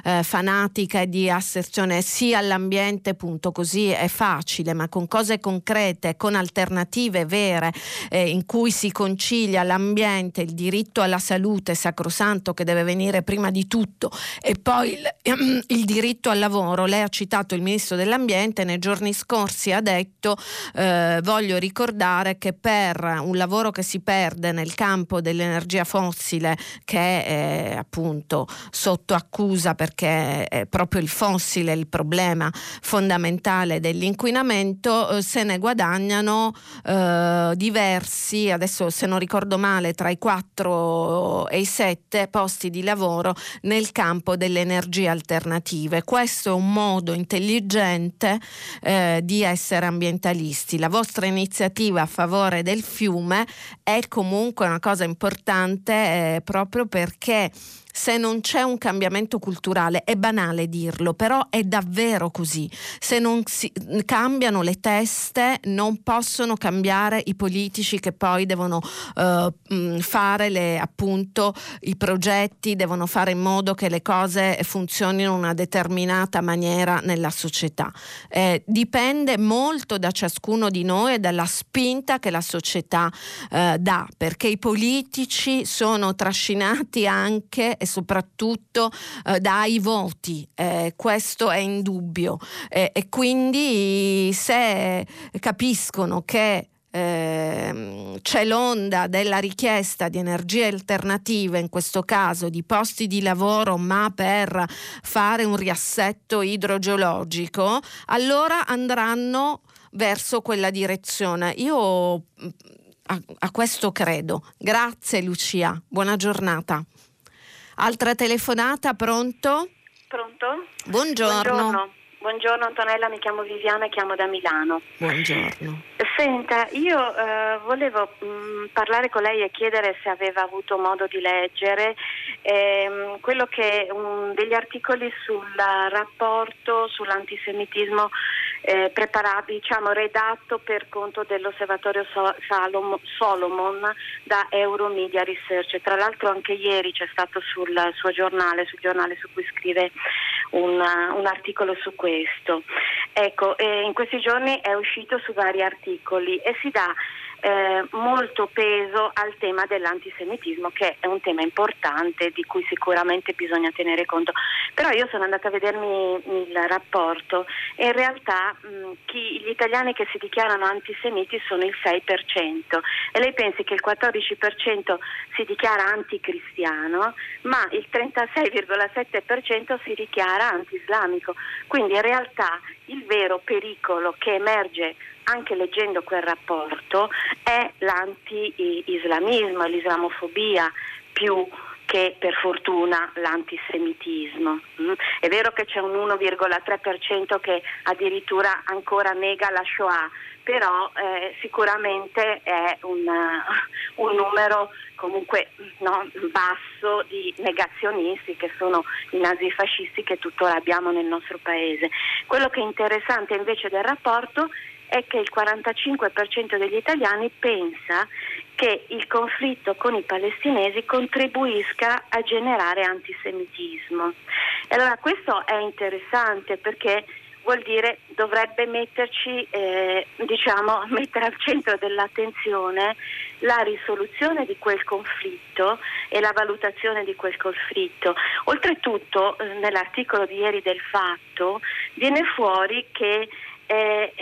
eh, fanatica e di asserzione sì all'ambiente punto, così è facile, ma con cose concrete, con alternative vere eh, in cui si concilia l'ambiente, il diritto alla salute sacrosanto che deve venire prima di tutto e poi il, ehm, il diritto al lavoro. Lei ha citato il ministro dell'ambiente, nei giorni scorsi ha detto eh, voglio ricordare che per un lavoro che si perde nel campo dell'energia fossile, che è eh, appunto sotto accusa perché è proprio il fossile il problema fondamentale dell'inquinamento, se ne guadagnano eh, diversi, adesso se non ricordo male tra i quattro e i sette posti di lavoro nel campo delle energie alternative. Questo è un modo intelligente eh, di essere ambientalisti. La vostra iniziativa a favore del fiume è comunque una cosa importante eh, proprio perché se non c'è un cambiamento culturale, è banale dirlo, però è davvero così, se non si cambiano le teste non possono cambiare i politici che poi devono eh, fare le, appunto i progetti, devono fare in modo che le cose funzionino in una determinata maniera nella società. Eh, dipende molto da ciascuno di noi e dalla spinta che la società eh, dà, perché i politici sono trascinati anche e soprattutto eh, dai voti, eh, questo è indubbio eh, e quindi se capiscono che eh, c'è l'onda della richiesta di energie alternative, in questo caso di posti di lavoro ma per fare un riassetto idrogeologico, allora andranno verso quella direzione. Io a, a questo credo. Grazie Lucia, buona giornata. Altra telefonata, pronto? Pronto? Buongiorno. Buongiorno. Buongiorno Antonella, mi chiamo Viviana e chiamo da Milano. Buongiorno. Senta, io eh, volevo mh, parlare con lei e chiedere se aveva avuto modo di leggere ehm, quello che um, degli articoli sul rapporto sull'antisemitismo eh, preparato, diciamo redatto per conto dell'Osservatorio so- Salom- Solomon da Euromedia Research. Tra l'altro anche ieri c'è stato sul suo giornale, sul giornale su cui scrive un, un articolo su questo. Questo. Ecco, eh, in questi giorni è uscito su vari articoli e si dà eh, molto peso al tema dell'antisemitismo, che è un tema importante di cui sicuramente bisogna tenere conto. Però io sono andata a vedermi il rapporto e in realtà mh, chi, gli italiani che si dichiarano antisemiti sono il sei per cento e lei pensi che il quattordici per cento si dichiara anticristiano, ma il trentasei virgola sette per cento si dichiara antislamico. Quindi in realtà il vero pericolo che emerge anche leggendo quel rapporto è l'anti-islamismo, l'islamofobia più che per fortuna l'antisemitismo. È vero che c'è un uno virgola tre per cento che addirittura ancora nega la Shoah, però eh, sicuramente è un, uh, un numero comunque no, basso di negazionisti che sono i nazifascisti che tuttora abbiamo nel nostro paese. Quello che è interessante invece del rapporto è che il quarantacinque per cento degli italiani pensa che il conflitto con i palestinesi contribuisca a generare antisemitismo. E allora questo è interessante perché vuol dire dovrebbe metterci, eh, diciamo, mettere al centro dell'attenzione la risoluzione di quel conflitto e la valutazione di quel conflitto. Oltretutto, eh, nell'articolo di ieri del Fatto viene fuori che Eh,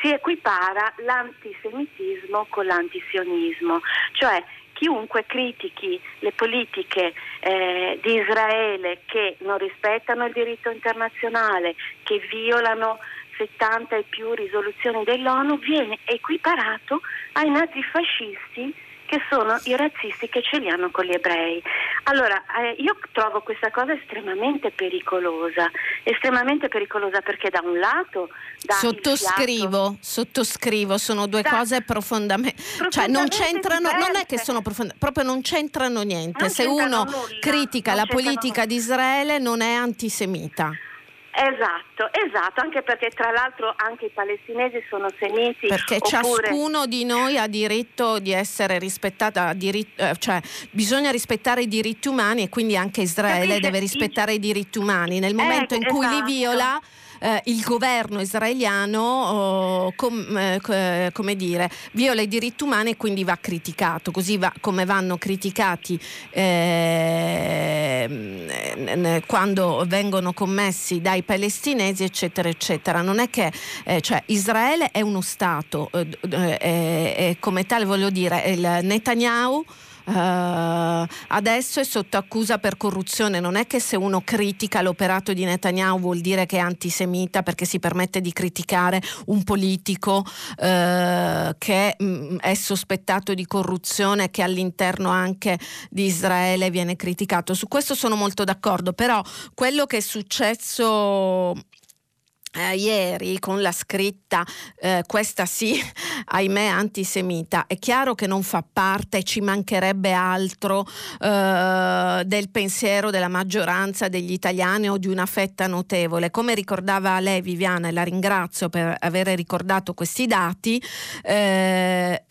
si equipara l'antisemitismo con l'antisionismo, cioè chiunque critichi le politiche eh, di Israele che non rispettano il diritto internazionale, che violano settanta e più risoluzioni dell'ONU, viene equiparato ai nazifascisti che sono i razzisti che ce li hanno con gli ebrei. Allora, eh, io trovo questa cosa estremamente pericolosa, estremamente pericolosa perché da un lato... Da sottoscrivo, fiato, sottoscrivo, sono due da, cose profondamente... profondamente cioè non c'entrano, diverse. Non è che sono profondamente, proprio non c'entrano niente. Non Se uno nulla, critica la politica nulla. di Israele non è antisemita. Esatto, esatto, anche perché tra l'altro anche i palestinesi sono semiti. Perché oppure... ciascuno di noi ha diritto di essere rispettato, ha diritto, cioè bisogna rispettare i diritti umani e quindi anche Israele deve rispettare i diritti umani. Nel momento eh, in cui esatto. li viola, eh, il governo israeliano, oh, com, eh, come dire, viola i diritti umani e quindi va criticato, così va, come vanno criticati eh, quando vengono commessi dai palestinesi eccetera eccetera. Non è che eh, cioè Israele è uno stato e eh, eh, eh, come tale, voglio dire, il Netanyahu Uh, adesso è sotto accusa per corruzione. Non è che se uno critica l'operato di Netanyahu vuol dire che è antisemita perché si permette di criticare un politico uh, che mh, è sospettato di corruzione, che all'interno anche di Israele viene criticato. Su questo sono molto d'accordo, però quello che è successo Eh, ieri con la scritta eh, questa sì, ahimè, antisemita, è chiaro che non fa parte, ci mancherebbe altro, eh, del pensiero della maggioranza degli italiani o di una fetta notevole. Come ricordava lei, Viviana, e la ringrazio per aver ricordato questi dati, eh,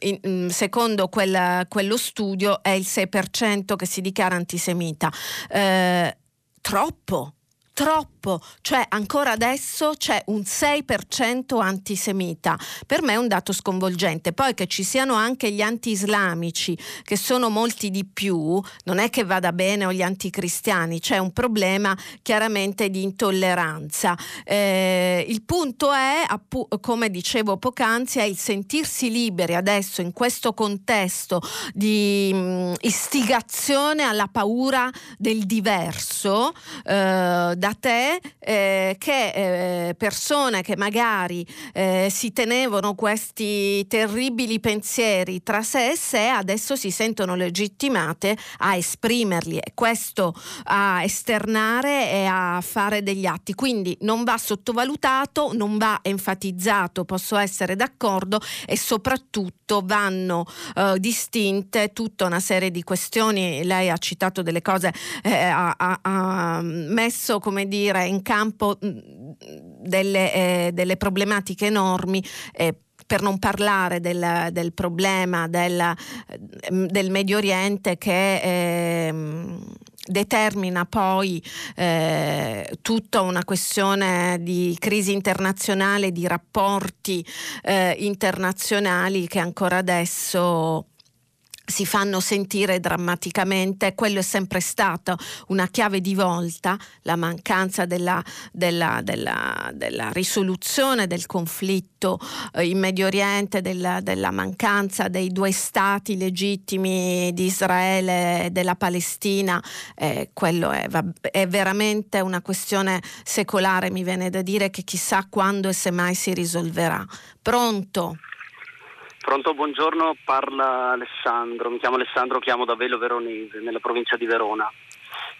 in, secondo quel, quello studio è il sei per cento che si dichiara antisemita. Eh, troppo Troppo, cioè ancora adesso c'è un sei per cento antisemita, per me è un dato sconvolgente. Poi che ci siano anche gli anti-islamici, che sono molti di più, non è che vada bene, o gli anticristiani, c'è un problema chiaramente di intolleranza. Eh, il punto è, come dicevo poc'anzi, è il sentirsi liberi adesso in questo contesto di mh, istigazione alla paura del diverso, eh, da te, eh, che eh, persone che magari eh, si tenevano questi terribili pensieri tra sé e sé adesso si sentono legittimate a esprimerli, e questo a esternare e a fare degli atti. Quindi non va sottovalutato, non va enfatizzato, posso essere d'accordo, e soprattutto vanno eh, distinte tutta una serie di questioni. Lei ha citato delle cose, eh, ha, ha messo, come come dire, in campo delle, eh, delle problematiche enormi, eh, per non parlare del, del problema del, del Medio Oriente, che eh, determina poi eh, tutta una questione di crisi internazionale, di rapporti eh, internazionali che ancora adesso si fanno sentire drammaticamente. Quello è sempre stato una chiave di volta, la mancanza della, della, della, della risoluzione del conflitto eh, in Medio Oriente, della, della mancanza dei due stati legittimi di Israele e della Palestina. Eh, quello è, è veramente una questione secolare, mi viene da dire, che chissà quando e se mai si risolverà. Pronto? Pronto, buongiorno, parla Alessandro, mi chiamo Alessandro, chiamo da Velo Veronese, nella provincia di Verona.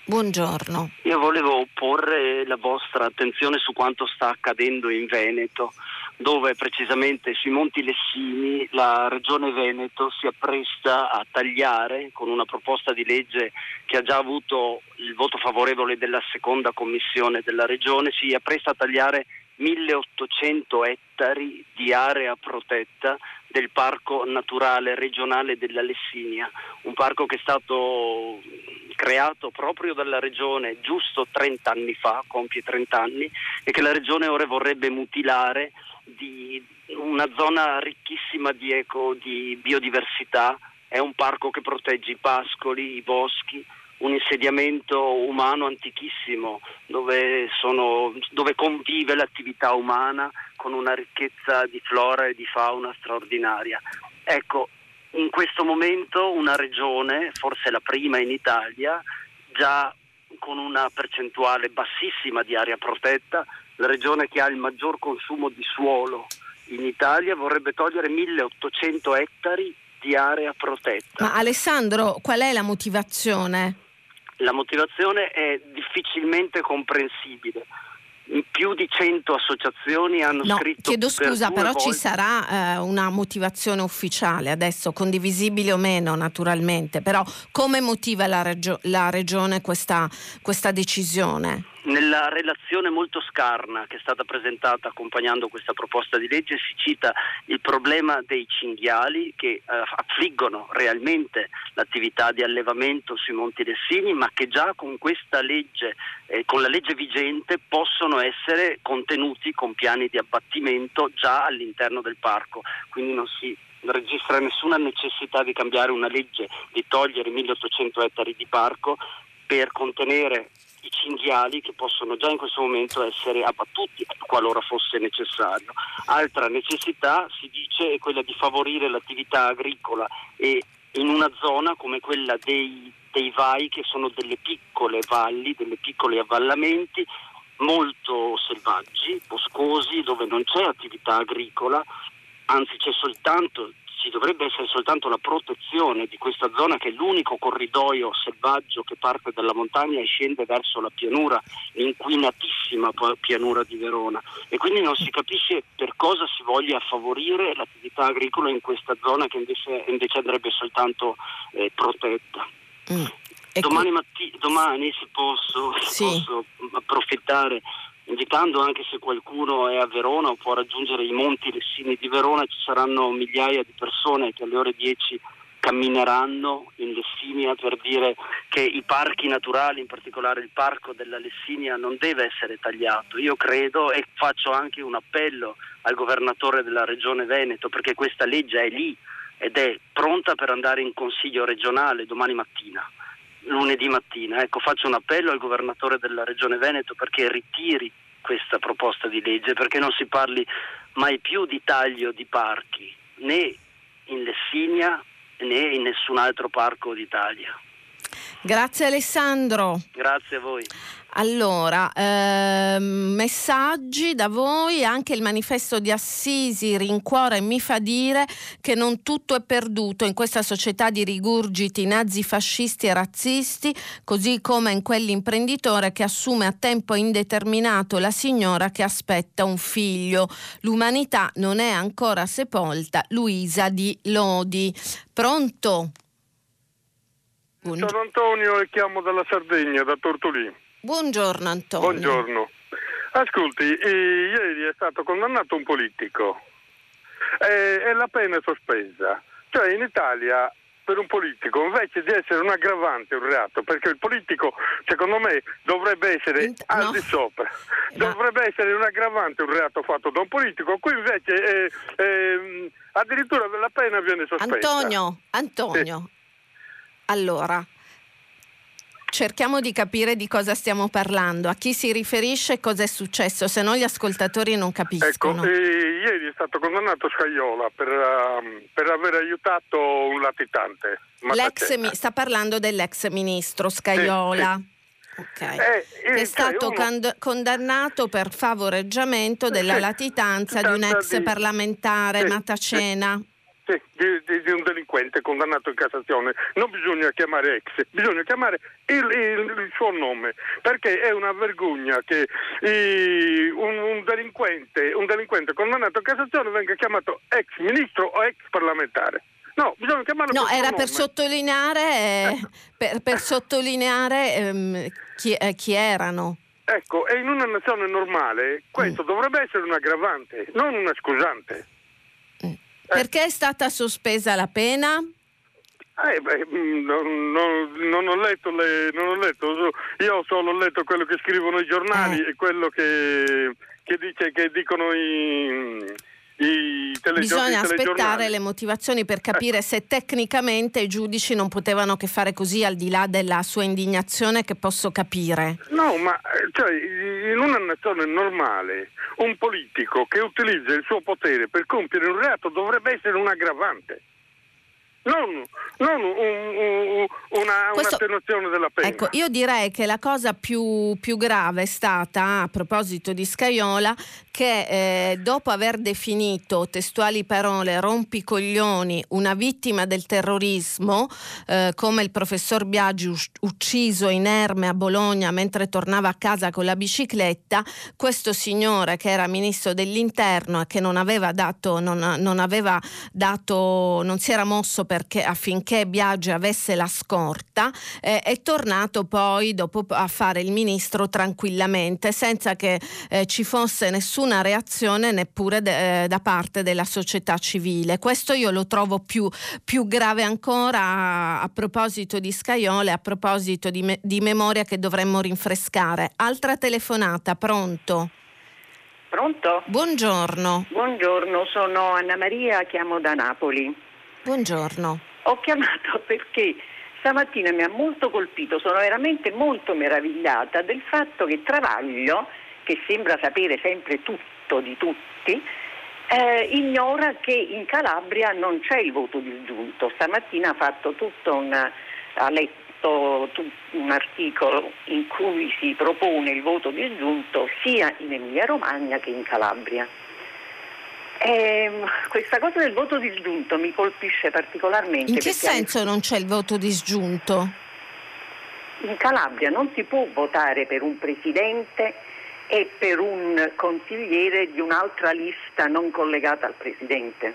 Buongiorno. Io volevo porre la vostra attenzione su quanto sta accadendo in Veneto, dove precisamente sui Monti Lessini la Regione Veneto si appresta a tagliare con una proposta di legge che ha già avuto il voto favorevole della seconda commissione della Regione, si appresta a tagliare milleottocento ettari di area protetta del parco naturale regionale della Lessinia, un parco che è stato creato proprio dalla Regione giusto trent'anni fa, compie trent'anni, e che la Regione ora vorrebbe mutilare di una zona ricchissima di eco, di biodiversità. È un parco che protegge i pascoli, i boschi, un insediamento umano antichissimo dove, sono, dove convive l'attività umana con una ricchezza di flora e di fauna straordinaria. Ecco, in questo momento una regione, forse la prima in Italia, già con una percentuale bassissima di area protetta, la regione che ha il maggior consumo di suolo in Italia, vorrebbe togliere milleottocento ettari di area protetta. Ma Alessandro, qual è la motivazione? La motivazione è difficilmente comprensibile. Più di cento associazioni hanno no, scritto... Chiedo scusa, per però volte... ci sarà eh, una motivazione ufficiale adesso, condivisibile o meno naturalmente, però come motiva la, regio- la Regione questa, questa decisione? Nella relazione molto scarna che è stata presentata accompagnando questa proposta di legge si cita il problema dei cinghiali che eh, affliggono realmente l'attività di allevamento sui Monti Lessini, ma che già con questa legge, eh, con la legge vigente, possono essere contenuti con piani di abbattimento già all'interno del parco, quindi non si registra nessuna necessità di cambiare una legge, di togliere milleottocento ettari di parco per contenere i cinghiali che possono già in questo momento essere abbattuti qualora fosse necessario. Altra necessità, si dice, è quella di favorire l'attività agricola, e in una zona come quella dei, dei vai, che sono delle piccole valli, delle piccoli avvallamenti molto selvaggi, boscosi, dove non c'è attività agricola, anzi c'è soltanto, ci dovrebbe essere soltanto la protezione di questa zona, che è l'unico corridoio selvaggio che parte dalla montagna e scende verso la pianura, l'inquinatissima pianura di Verona, e quindi non si capisce per cosa si voglia favorire l'attività agricola in questa zona che invece, invece andrebbe soltanto eh, protetta. Mm. Domani, matti- domani se posso, sì. posso approfittare, indicando anche se qualcuno è a Verona o può raggiungere i Monti Lessini di Verona, ci saranno migliaia di persone che alle ore dieci cammineranno in Lessinia per dire che i parchi naturali, in particolare il parco della Lessinia, non deve essere tagliato. Io credo, e faccio anche un appello al governatore della Regione Veneto, perché questa legge è lì ed è pronta per andare in Consiglio regionale domani mattina. lunedì mattina, ecco, faccio un appello al governatore della Regione Veneto perché ritiri questa proposta di legge, perché non si parli mai più di taglio di parchi, né in Lessinia né in nessun altro parco d'Italia. Grazie Alessandro. Grazie a voi. Allora, eh, messaggi da voi. Anche il manifesto di Assisi rincuora e mi fa dire che non tutto è perduto in questa società di rigurgiti nazifascisti e razzisti, così come in quell'imprenditore che assume a tempo indeterminato la signora che aspetta un figlio. L'umanità non è ancora sepolta. Luisa di Lodi. Pronto? Sono Antonio e chiamo dalla Sardegna, da Tortolì. Buongiorno Antonio. Buongiorno. Ascolti, eh, ieri è stato condannato un politico eh, e la pena è sospesa. Cioè in Italia per un politico invece di essere un aggravante, un reato, perché il politico secondo me dovrebbe essere Int- al no. di sopra, Ma... dovrebbe essere un aggravante, un reato fatto da un politico, qui invece eh, eh, addirittura la pena viene sospesa. Antonio, Antonio, sì. Allora, cerchiamo di capire di cosa stiamo parlando, a chi si riferisce e cosa è successo, se no gli ascoltatori non capiscono. Ecco, eh, ieri è stato condannato Scajola per, uh, per aver aiutato un latitante. L'ex mi- sta parlando dell'ex ministro Scajola, sì, sì. Okay. Eh, eh, che è stato uno... cand- condannato per favoreggiamento della sì, latitanza di un ex di... parlamentare, sì, Matacena. Sì. Di, di, di un delinquente condannato in Cassazione. Non bisogna chiamare ex, bisogna chiamare il, il, il suo nome, perché è una vergogna che i, un, un delinquente un delinquente condannato in Cassazione venga chiamato ex ministro o ex parlamentare. No, bisogna chiamarlo. No, per era per sottolineare, eh, per, per sottolineare ehm, chi, eh, chi erano. Ecco, e in una nazione normale questo mm. dovrebbe essere un aggravante, non una scusante. Perché è stata sospesa la pena? Eh, beh, non, non, non ho letto le, non ho letto, io ho solo letto quello che scrivono i giornali eh. e quello che, che dice che dicono i, i telegiornali. Bisogna aspettare le motivazioni per capire eh. se tecnicamente i giudici non potevano che fare così, al di là della sua indignazione che posso capire. No, ma cioè, in una nazione normale un politico che utilizza il suo potere per compiere un reato dovrebbe essere un aggravante, non, non un, un, una, Questo, un'attenuazione della pena. Ecco, io direi che la cosa più, più grave è stata, a proposito di Scajola, che eh, dopo aver definito, testuali parole, rompicoglioni, una vittima del terrorismo, eh, come il professor Biagi us- ucciso inerme a Bologna mentre tornava a casa con la bicicletta, questo signore che era ministro dell'interno e che non aveva dato, non, non aveva dato, non si era mosso perché affinché Biagi avesse la scorta, eh, è tornato poi dopo a fare il ministro tranquillamente, senza che eh, ci fosse nessuno una reazione neppure de, da parte della società civile. Questo io lo trovo più, più grave ancora a, a proposito di Scajola, a proposito di, me, di memoria che dovremmo rinfrescare. Altra telefonata, pronto? Pronto? Buongiorno. Buongiorno, sono Anna Maria, chiamo da Napoli. Buongiorno. Ho chiamato perché stamattina mi ha molto colpito, sono veramente molto meravigliata del fatto che Travaglio, che sembra sapere sempre tutto di tutti, eh, ignora che in Calabria non c'è il voto disgiunto. Stamattina ha fatto tutto un, ha letto tu, un articolo in cui si propone il voto disgiunto sia in Emilia Romagna che in Calabria. Eh, questa cosa del voto disgiunto mi colpisce particolarmente. In che senso non c'è il voto disgiunto? In Calabria non si può votare per un presidente e per un consigliere di un'altra lista non collegata al presidente.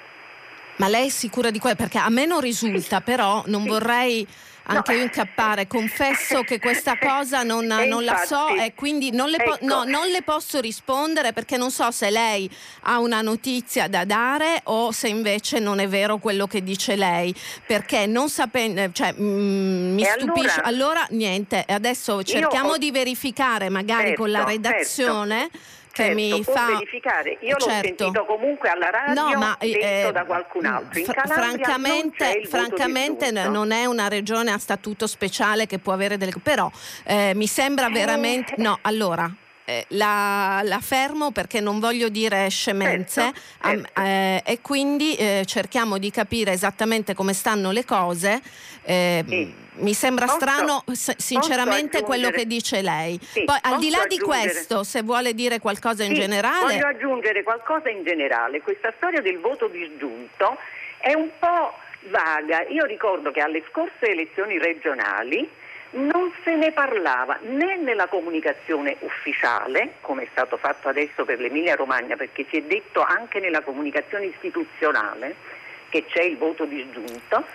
Ma lei è sicura di quello? Perché a me non risulta, però non sì. vorrei anche no. io incappare. Confesso che questa cosa non, non infatti, la so e quindi non le, ecco. po- no, non le posso rispondere, perché non so se lei ha una notizia da dare o se invece non è vero quello che dice lei, perché non sapendo, cioè, mh, mi e stupisce. Allora, allora niente, adesso cerchiamo ho... di verificare magari certo, con la redazione. Certo. Che certo, mi fa verificare. Io certo. l'ho sentito comunque alla radio, no, ma, detto eh, da qualcun altro. In Calabria francamente, non, francamente non è una regione a statuto speciale che può avere delle. Però eh, mi sembra veramente. Eh. No, allora. Eh, la, la fermo perché non voglio dire scemenze certo, um, certo. Eh, e quindi eh, cerchiamo di capire esattamente come stanno le cose eh, sì. Mi sembra posso, strano s- sinceramente quello che dice lei sì, poi al di là aggiungere. Di questo, se vuole dire qualcosa in sì, generale. Voglio aggiungere qualcosa in generale. Questa storia del voto disgiunto è un po' vaga. Io ricordo che alle scorse elezioni regionali non se ne parlava né nella comunicazione ufficiale, come è stato fatto adesso per l'Emilia Romagna, perché si è detto anche nella comunicazione istituzionale che c'è il voto disgiunto,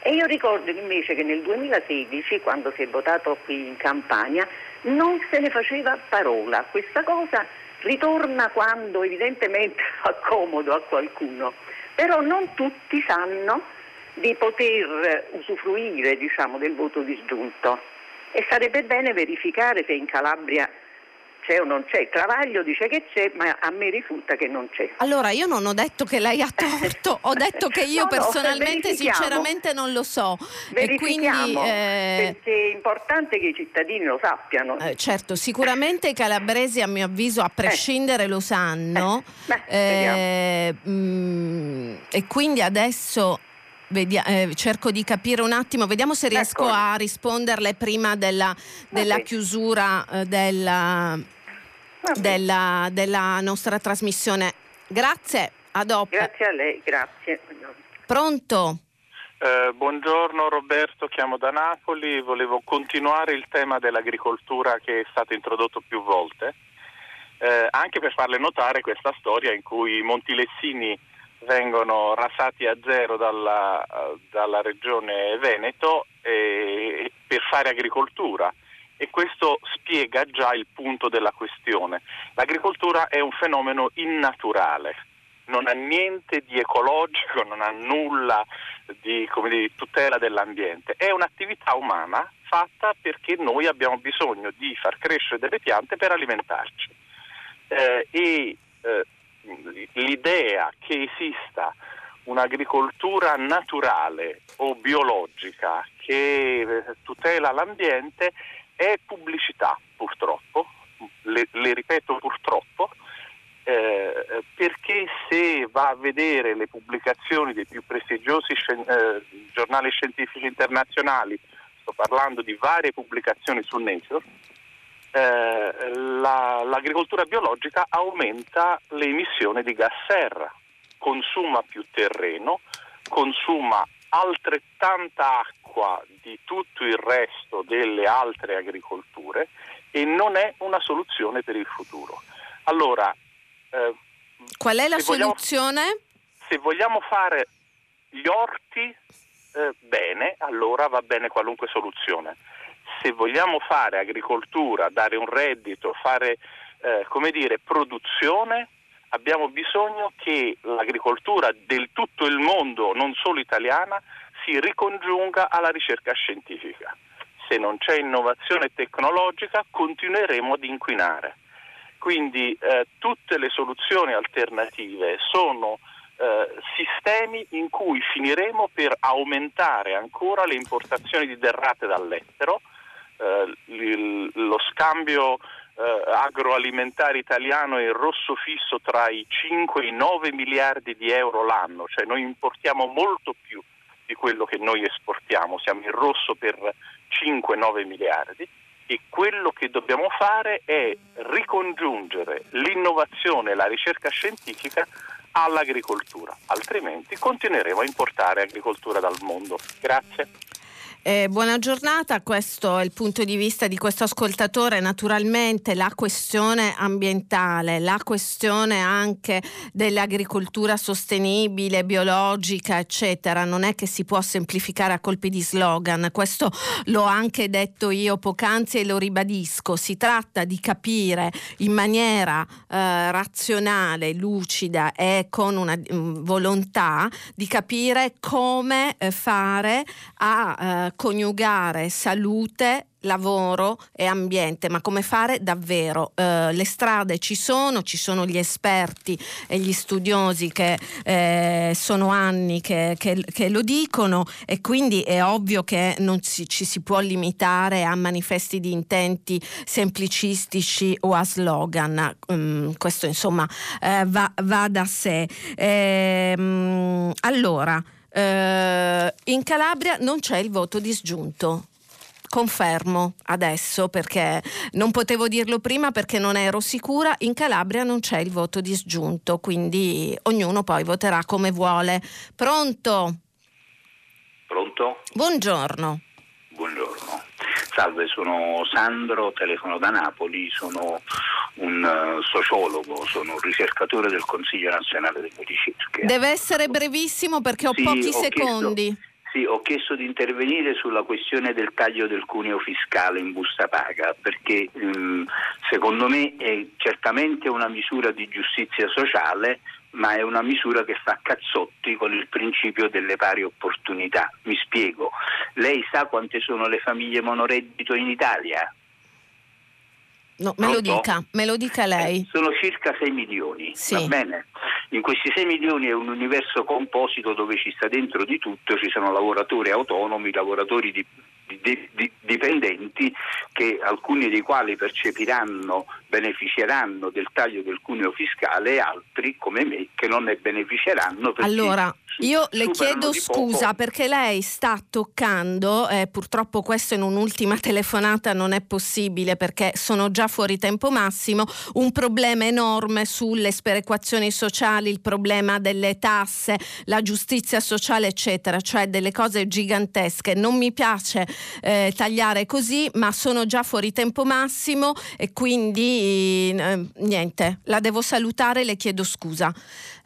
e io ricordo invece che nel duemilasedici, quando si è votato qui in Campania, non se ne faceva parola. Questa cosa ritorna quando evidentemente fa comodo a qualcuno, però non tutti sanno di poter usufruire, diciamo, del voto disgiunto, e sarebbe bene verificare se in Calabria c'è o non c'è. Travaglio dice che c'è, ma a me risulta che non c'è. Allora, io non ho detto che lei ha torto, ho detto che io no, personalmente, no, sinceramente non lo so. Verifichiamo, e quindi, eh... perché è importante che i cittadini lo sappiano. Eh, certo, sicuramente i calabresi, a mio avviso, a prescindere eh. lo sanno. Eh. Beh, eh, mh, e quindi adesso... Vedia, eh, cerco di capire un attimo, vediamo se riesco D'accordo. a risponderle prima della, della okay. chiusura eh, della, okay. della, della nostra trasmissione. Grazie, a dopo. Grazie a lei, grazie. Pronto? Eh, buongiorno Roberto, chiamo da Napoli, volevo continuare il tema dell'agricoltura che è stato introdotto più volte, eh, anche per farle notare questa storia in cui i montilessini vengono rasati a zero dalla, dalla regione Veneto eh, per fare agricoltura, e questo spiega già il punto della questione. L'agricoltura è un fenomeno innaturale, non ha niente di ecologico, non ha nulla di, come dire, tutela dell'ambiente, è un'attività umana fatta perché noi abbiamo bisogno di far crescere delle piante per alimentarci, eh, e eh, l'idea che esista un'agricoltura naturale o biologica che tutela l'ambiente è pubblicità, purtroppo, le, le ripeto purtroppo, eh, perché se va a vedere le pubblicazioni dei più prestigiosi scien- eh, giornali scientifici internazionali, sto parlando di varie pubblicazioni su Nature, Eh, la, l'agricoltura biologica aumenta le emissioni di gas serra, consuma più terreno, consuma altrettanta acqua di tutto il resto delle altre agricolture e non è una soluzione per il futuro. Allora, eh, qual è la se soluzione? Vogliamo, se vogliamo fare gli orti eh, bene, allora va bene qualunque soluzione. Se vogliamo fare agricoltura, dare un reddito, fare eh, come dire produzione, abbiamo bisogno che l'agricoltura del tutto il mondo, non solo italiana, si ricongiunga alla ricerca scientifica. Se non c'è innovazione tecnologica continueremo ad inquinare. Quindi eh, tutte le soluzioni alternative sono eh, sistemi in cui finiremo per aumentare ancora le importazioni di derrate dall'estero. Uh, il, lo scambio uh, agroalimentare italiano è rosso fisso tra i cinque e i nove miliardi di euro l'anno, cioè noi importiamo molto più di quello che noi esportiamo, siamo in rosso per cinque nove miliardi, e quello che dobbiamo fare è ricongiungere l'innovazione e la ricerca scientifica all'agricoltura, altrimenti continueremo a importare agricoltura dal mondo. Grazie. Eh, buona giornata, questo è il punto di vista di questo ascoltatore. Naturalmente la questione ambientale, la questione anche dell'agricoltura sostenibile, biologica, eccetera, non è che si può semplificare a colpi di slogan, questo l'ho anche detto io poc'anzi e lo ribadisco. Si tratta di capire in maniera eh, razionale, lucida e con una mh, volontà di capire come eh, fare a eh, coniugare salute, lavoro e ambiente, ma come fare davvero? Eh, le strade ci sono, ci sono gli esperti e gli studiosi che eh, sono anni che, che, che lo dicono, e quindi è ovvio che non ci, ci si può limitare a manifesti di intenti semplicistici o a slogan. Mm, questo insomma eh, va, va da sé. Eh, mm, allora Uh, in Calabria non c'è il voto disgiunto, confermo adesso perché non potevo dirlo prima perché non ero sicura. In Calabria non c'è il voto disgiunto, quindi ognuno poi voterà come vuole. Pronto? Pronto? Buongiorno. Buongiorno. Salve, sono Sandro, telefono da Napoli, sono un sociologo, sono un ricercatore del Consiglio Nazionale delle Ricerche. Deve essere brevissimo perché ho sì, pochi ho secondi. Chiesto, sì, ho chiesto di intervenire sulla questione del taglio del cuneo fiscale in busta paga, perché mh, secondo me è certamente una misura di giustizia sociale, ma è una misura che fa cazzotti con il principio delle pari opportunità. Mi spiego. Lei sa quante sono le famiglie monoreddito in Italia? No, me lo dica, me lo dica lei. Eh, sono circa sei milioni, sì. Va bene? In questi sei milioni è un universo composito dove ci sta dentro di tutto, ci sono lavoratori autonomi, lavoratori di, di, di, dipendenti, che alcuni dei quali percepiranno, beneficeranno del taglio del cuneo fiscale, e altri come me che non ne beneficeranno. Allora, io le chiedo scusa perché lei sta toccando, eh, purtroppo questo in un'ultima telefonata non è possibile perché sono già fuori tempo massimo, un problema enorme sulle sperequazioni sociali, il problema delle tasse, la giustizia sociale eccetera, cioè delle cose gigantesche. Non mi piace eh, tagliare così, ma sono già fuori tempo massimo e quindi niente, la devo salutare, le chiedo scusa.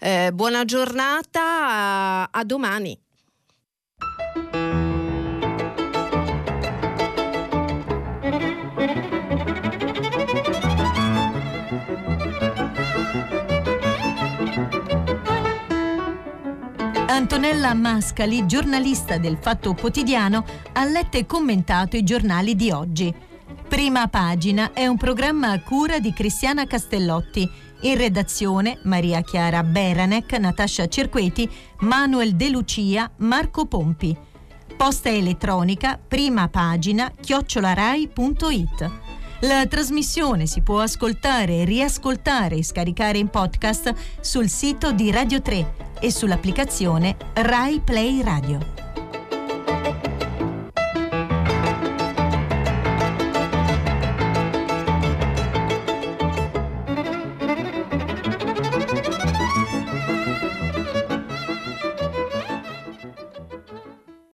Eh, buona giornata, a, a domani. Antonella Mascali, giornalista del Fatto Quotidiano, ha letto e commentato i giornali di oggi. Prima pagina è un programma a cura di Cristiana Castellotti. In redazione Maria Chiara Beranec, Natascia Cerqueti, Manuel De Lucia, Marco Pompi. Posta elettronica prima pagina chiocciola rai punto it. La trasmissione si può ascoltare, riascoltare e scaricare in podcast sul sito di Radio tre e sull'applicazione Rai Play Radio.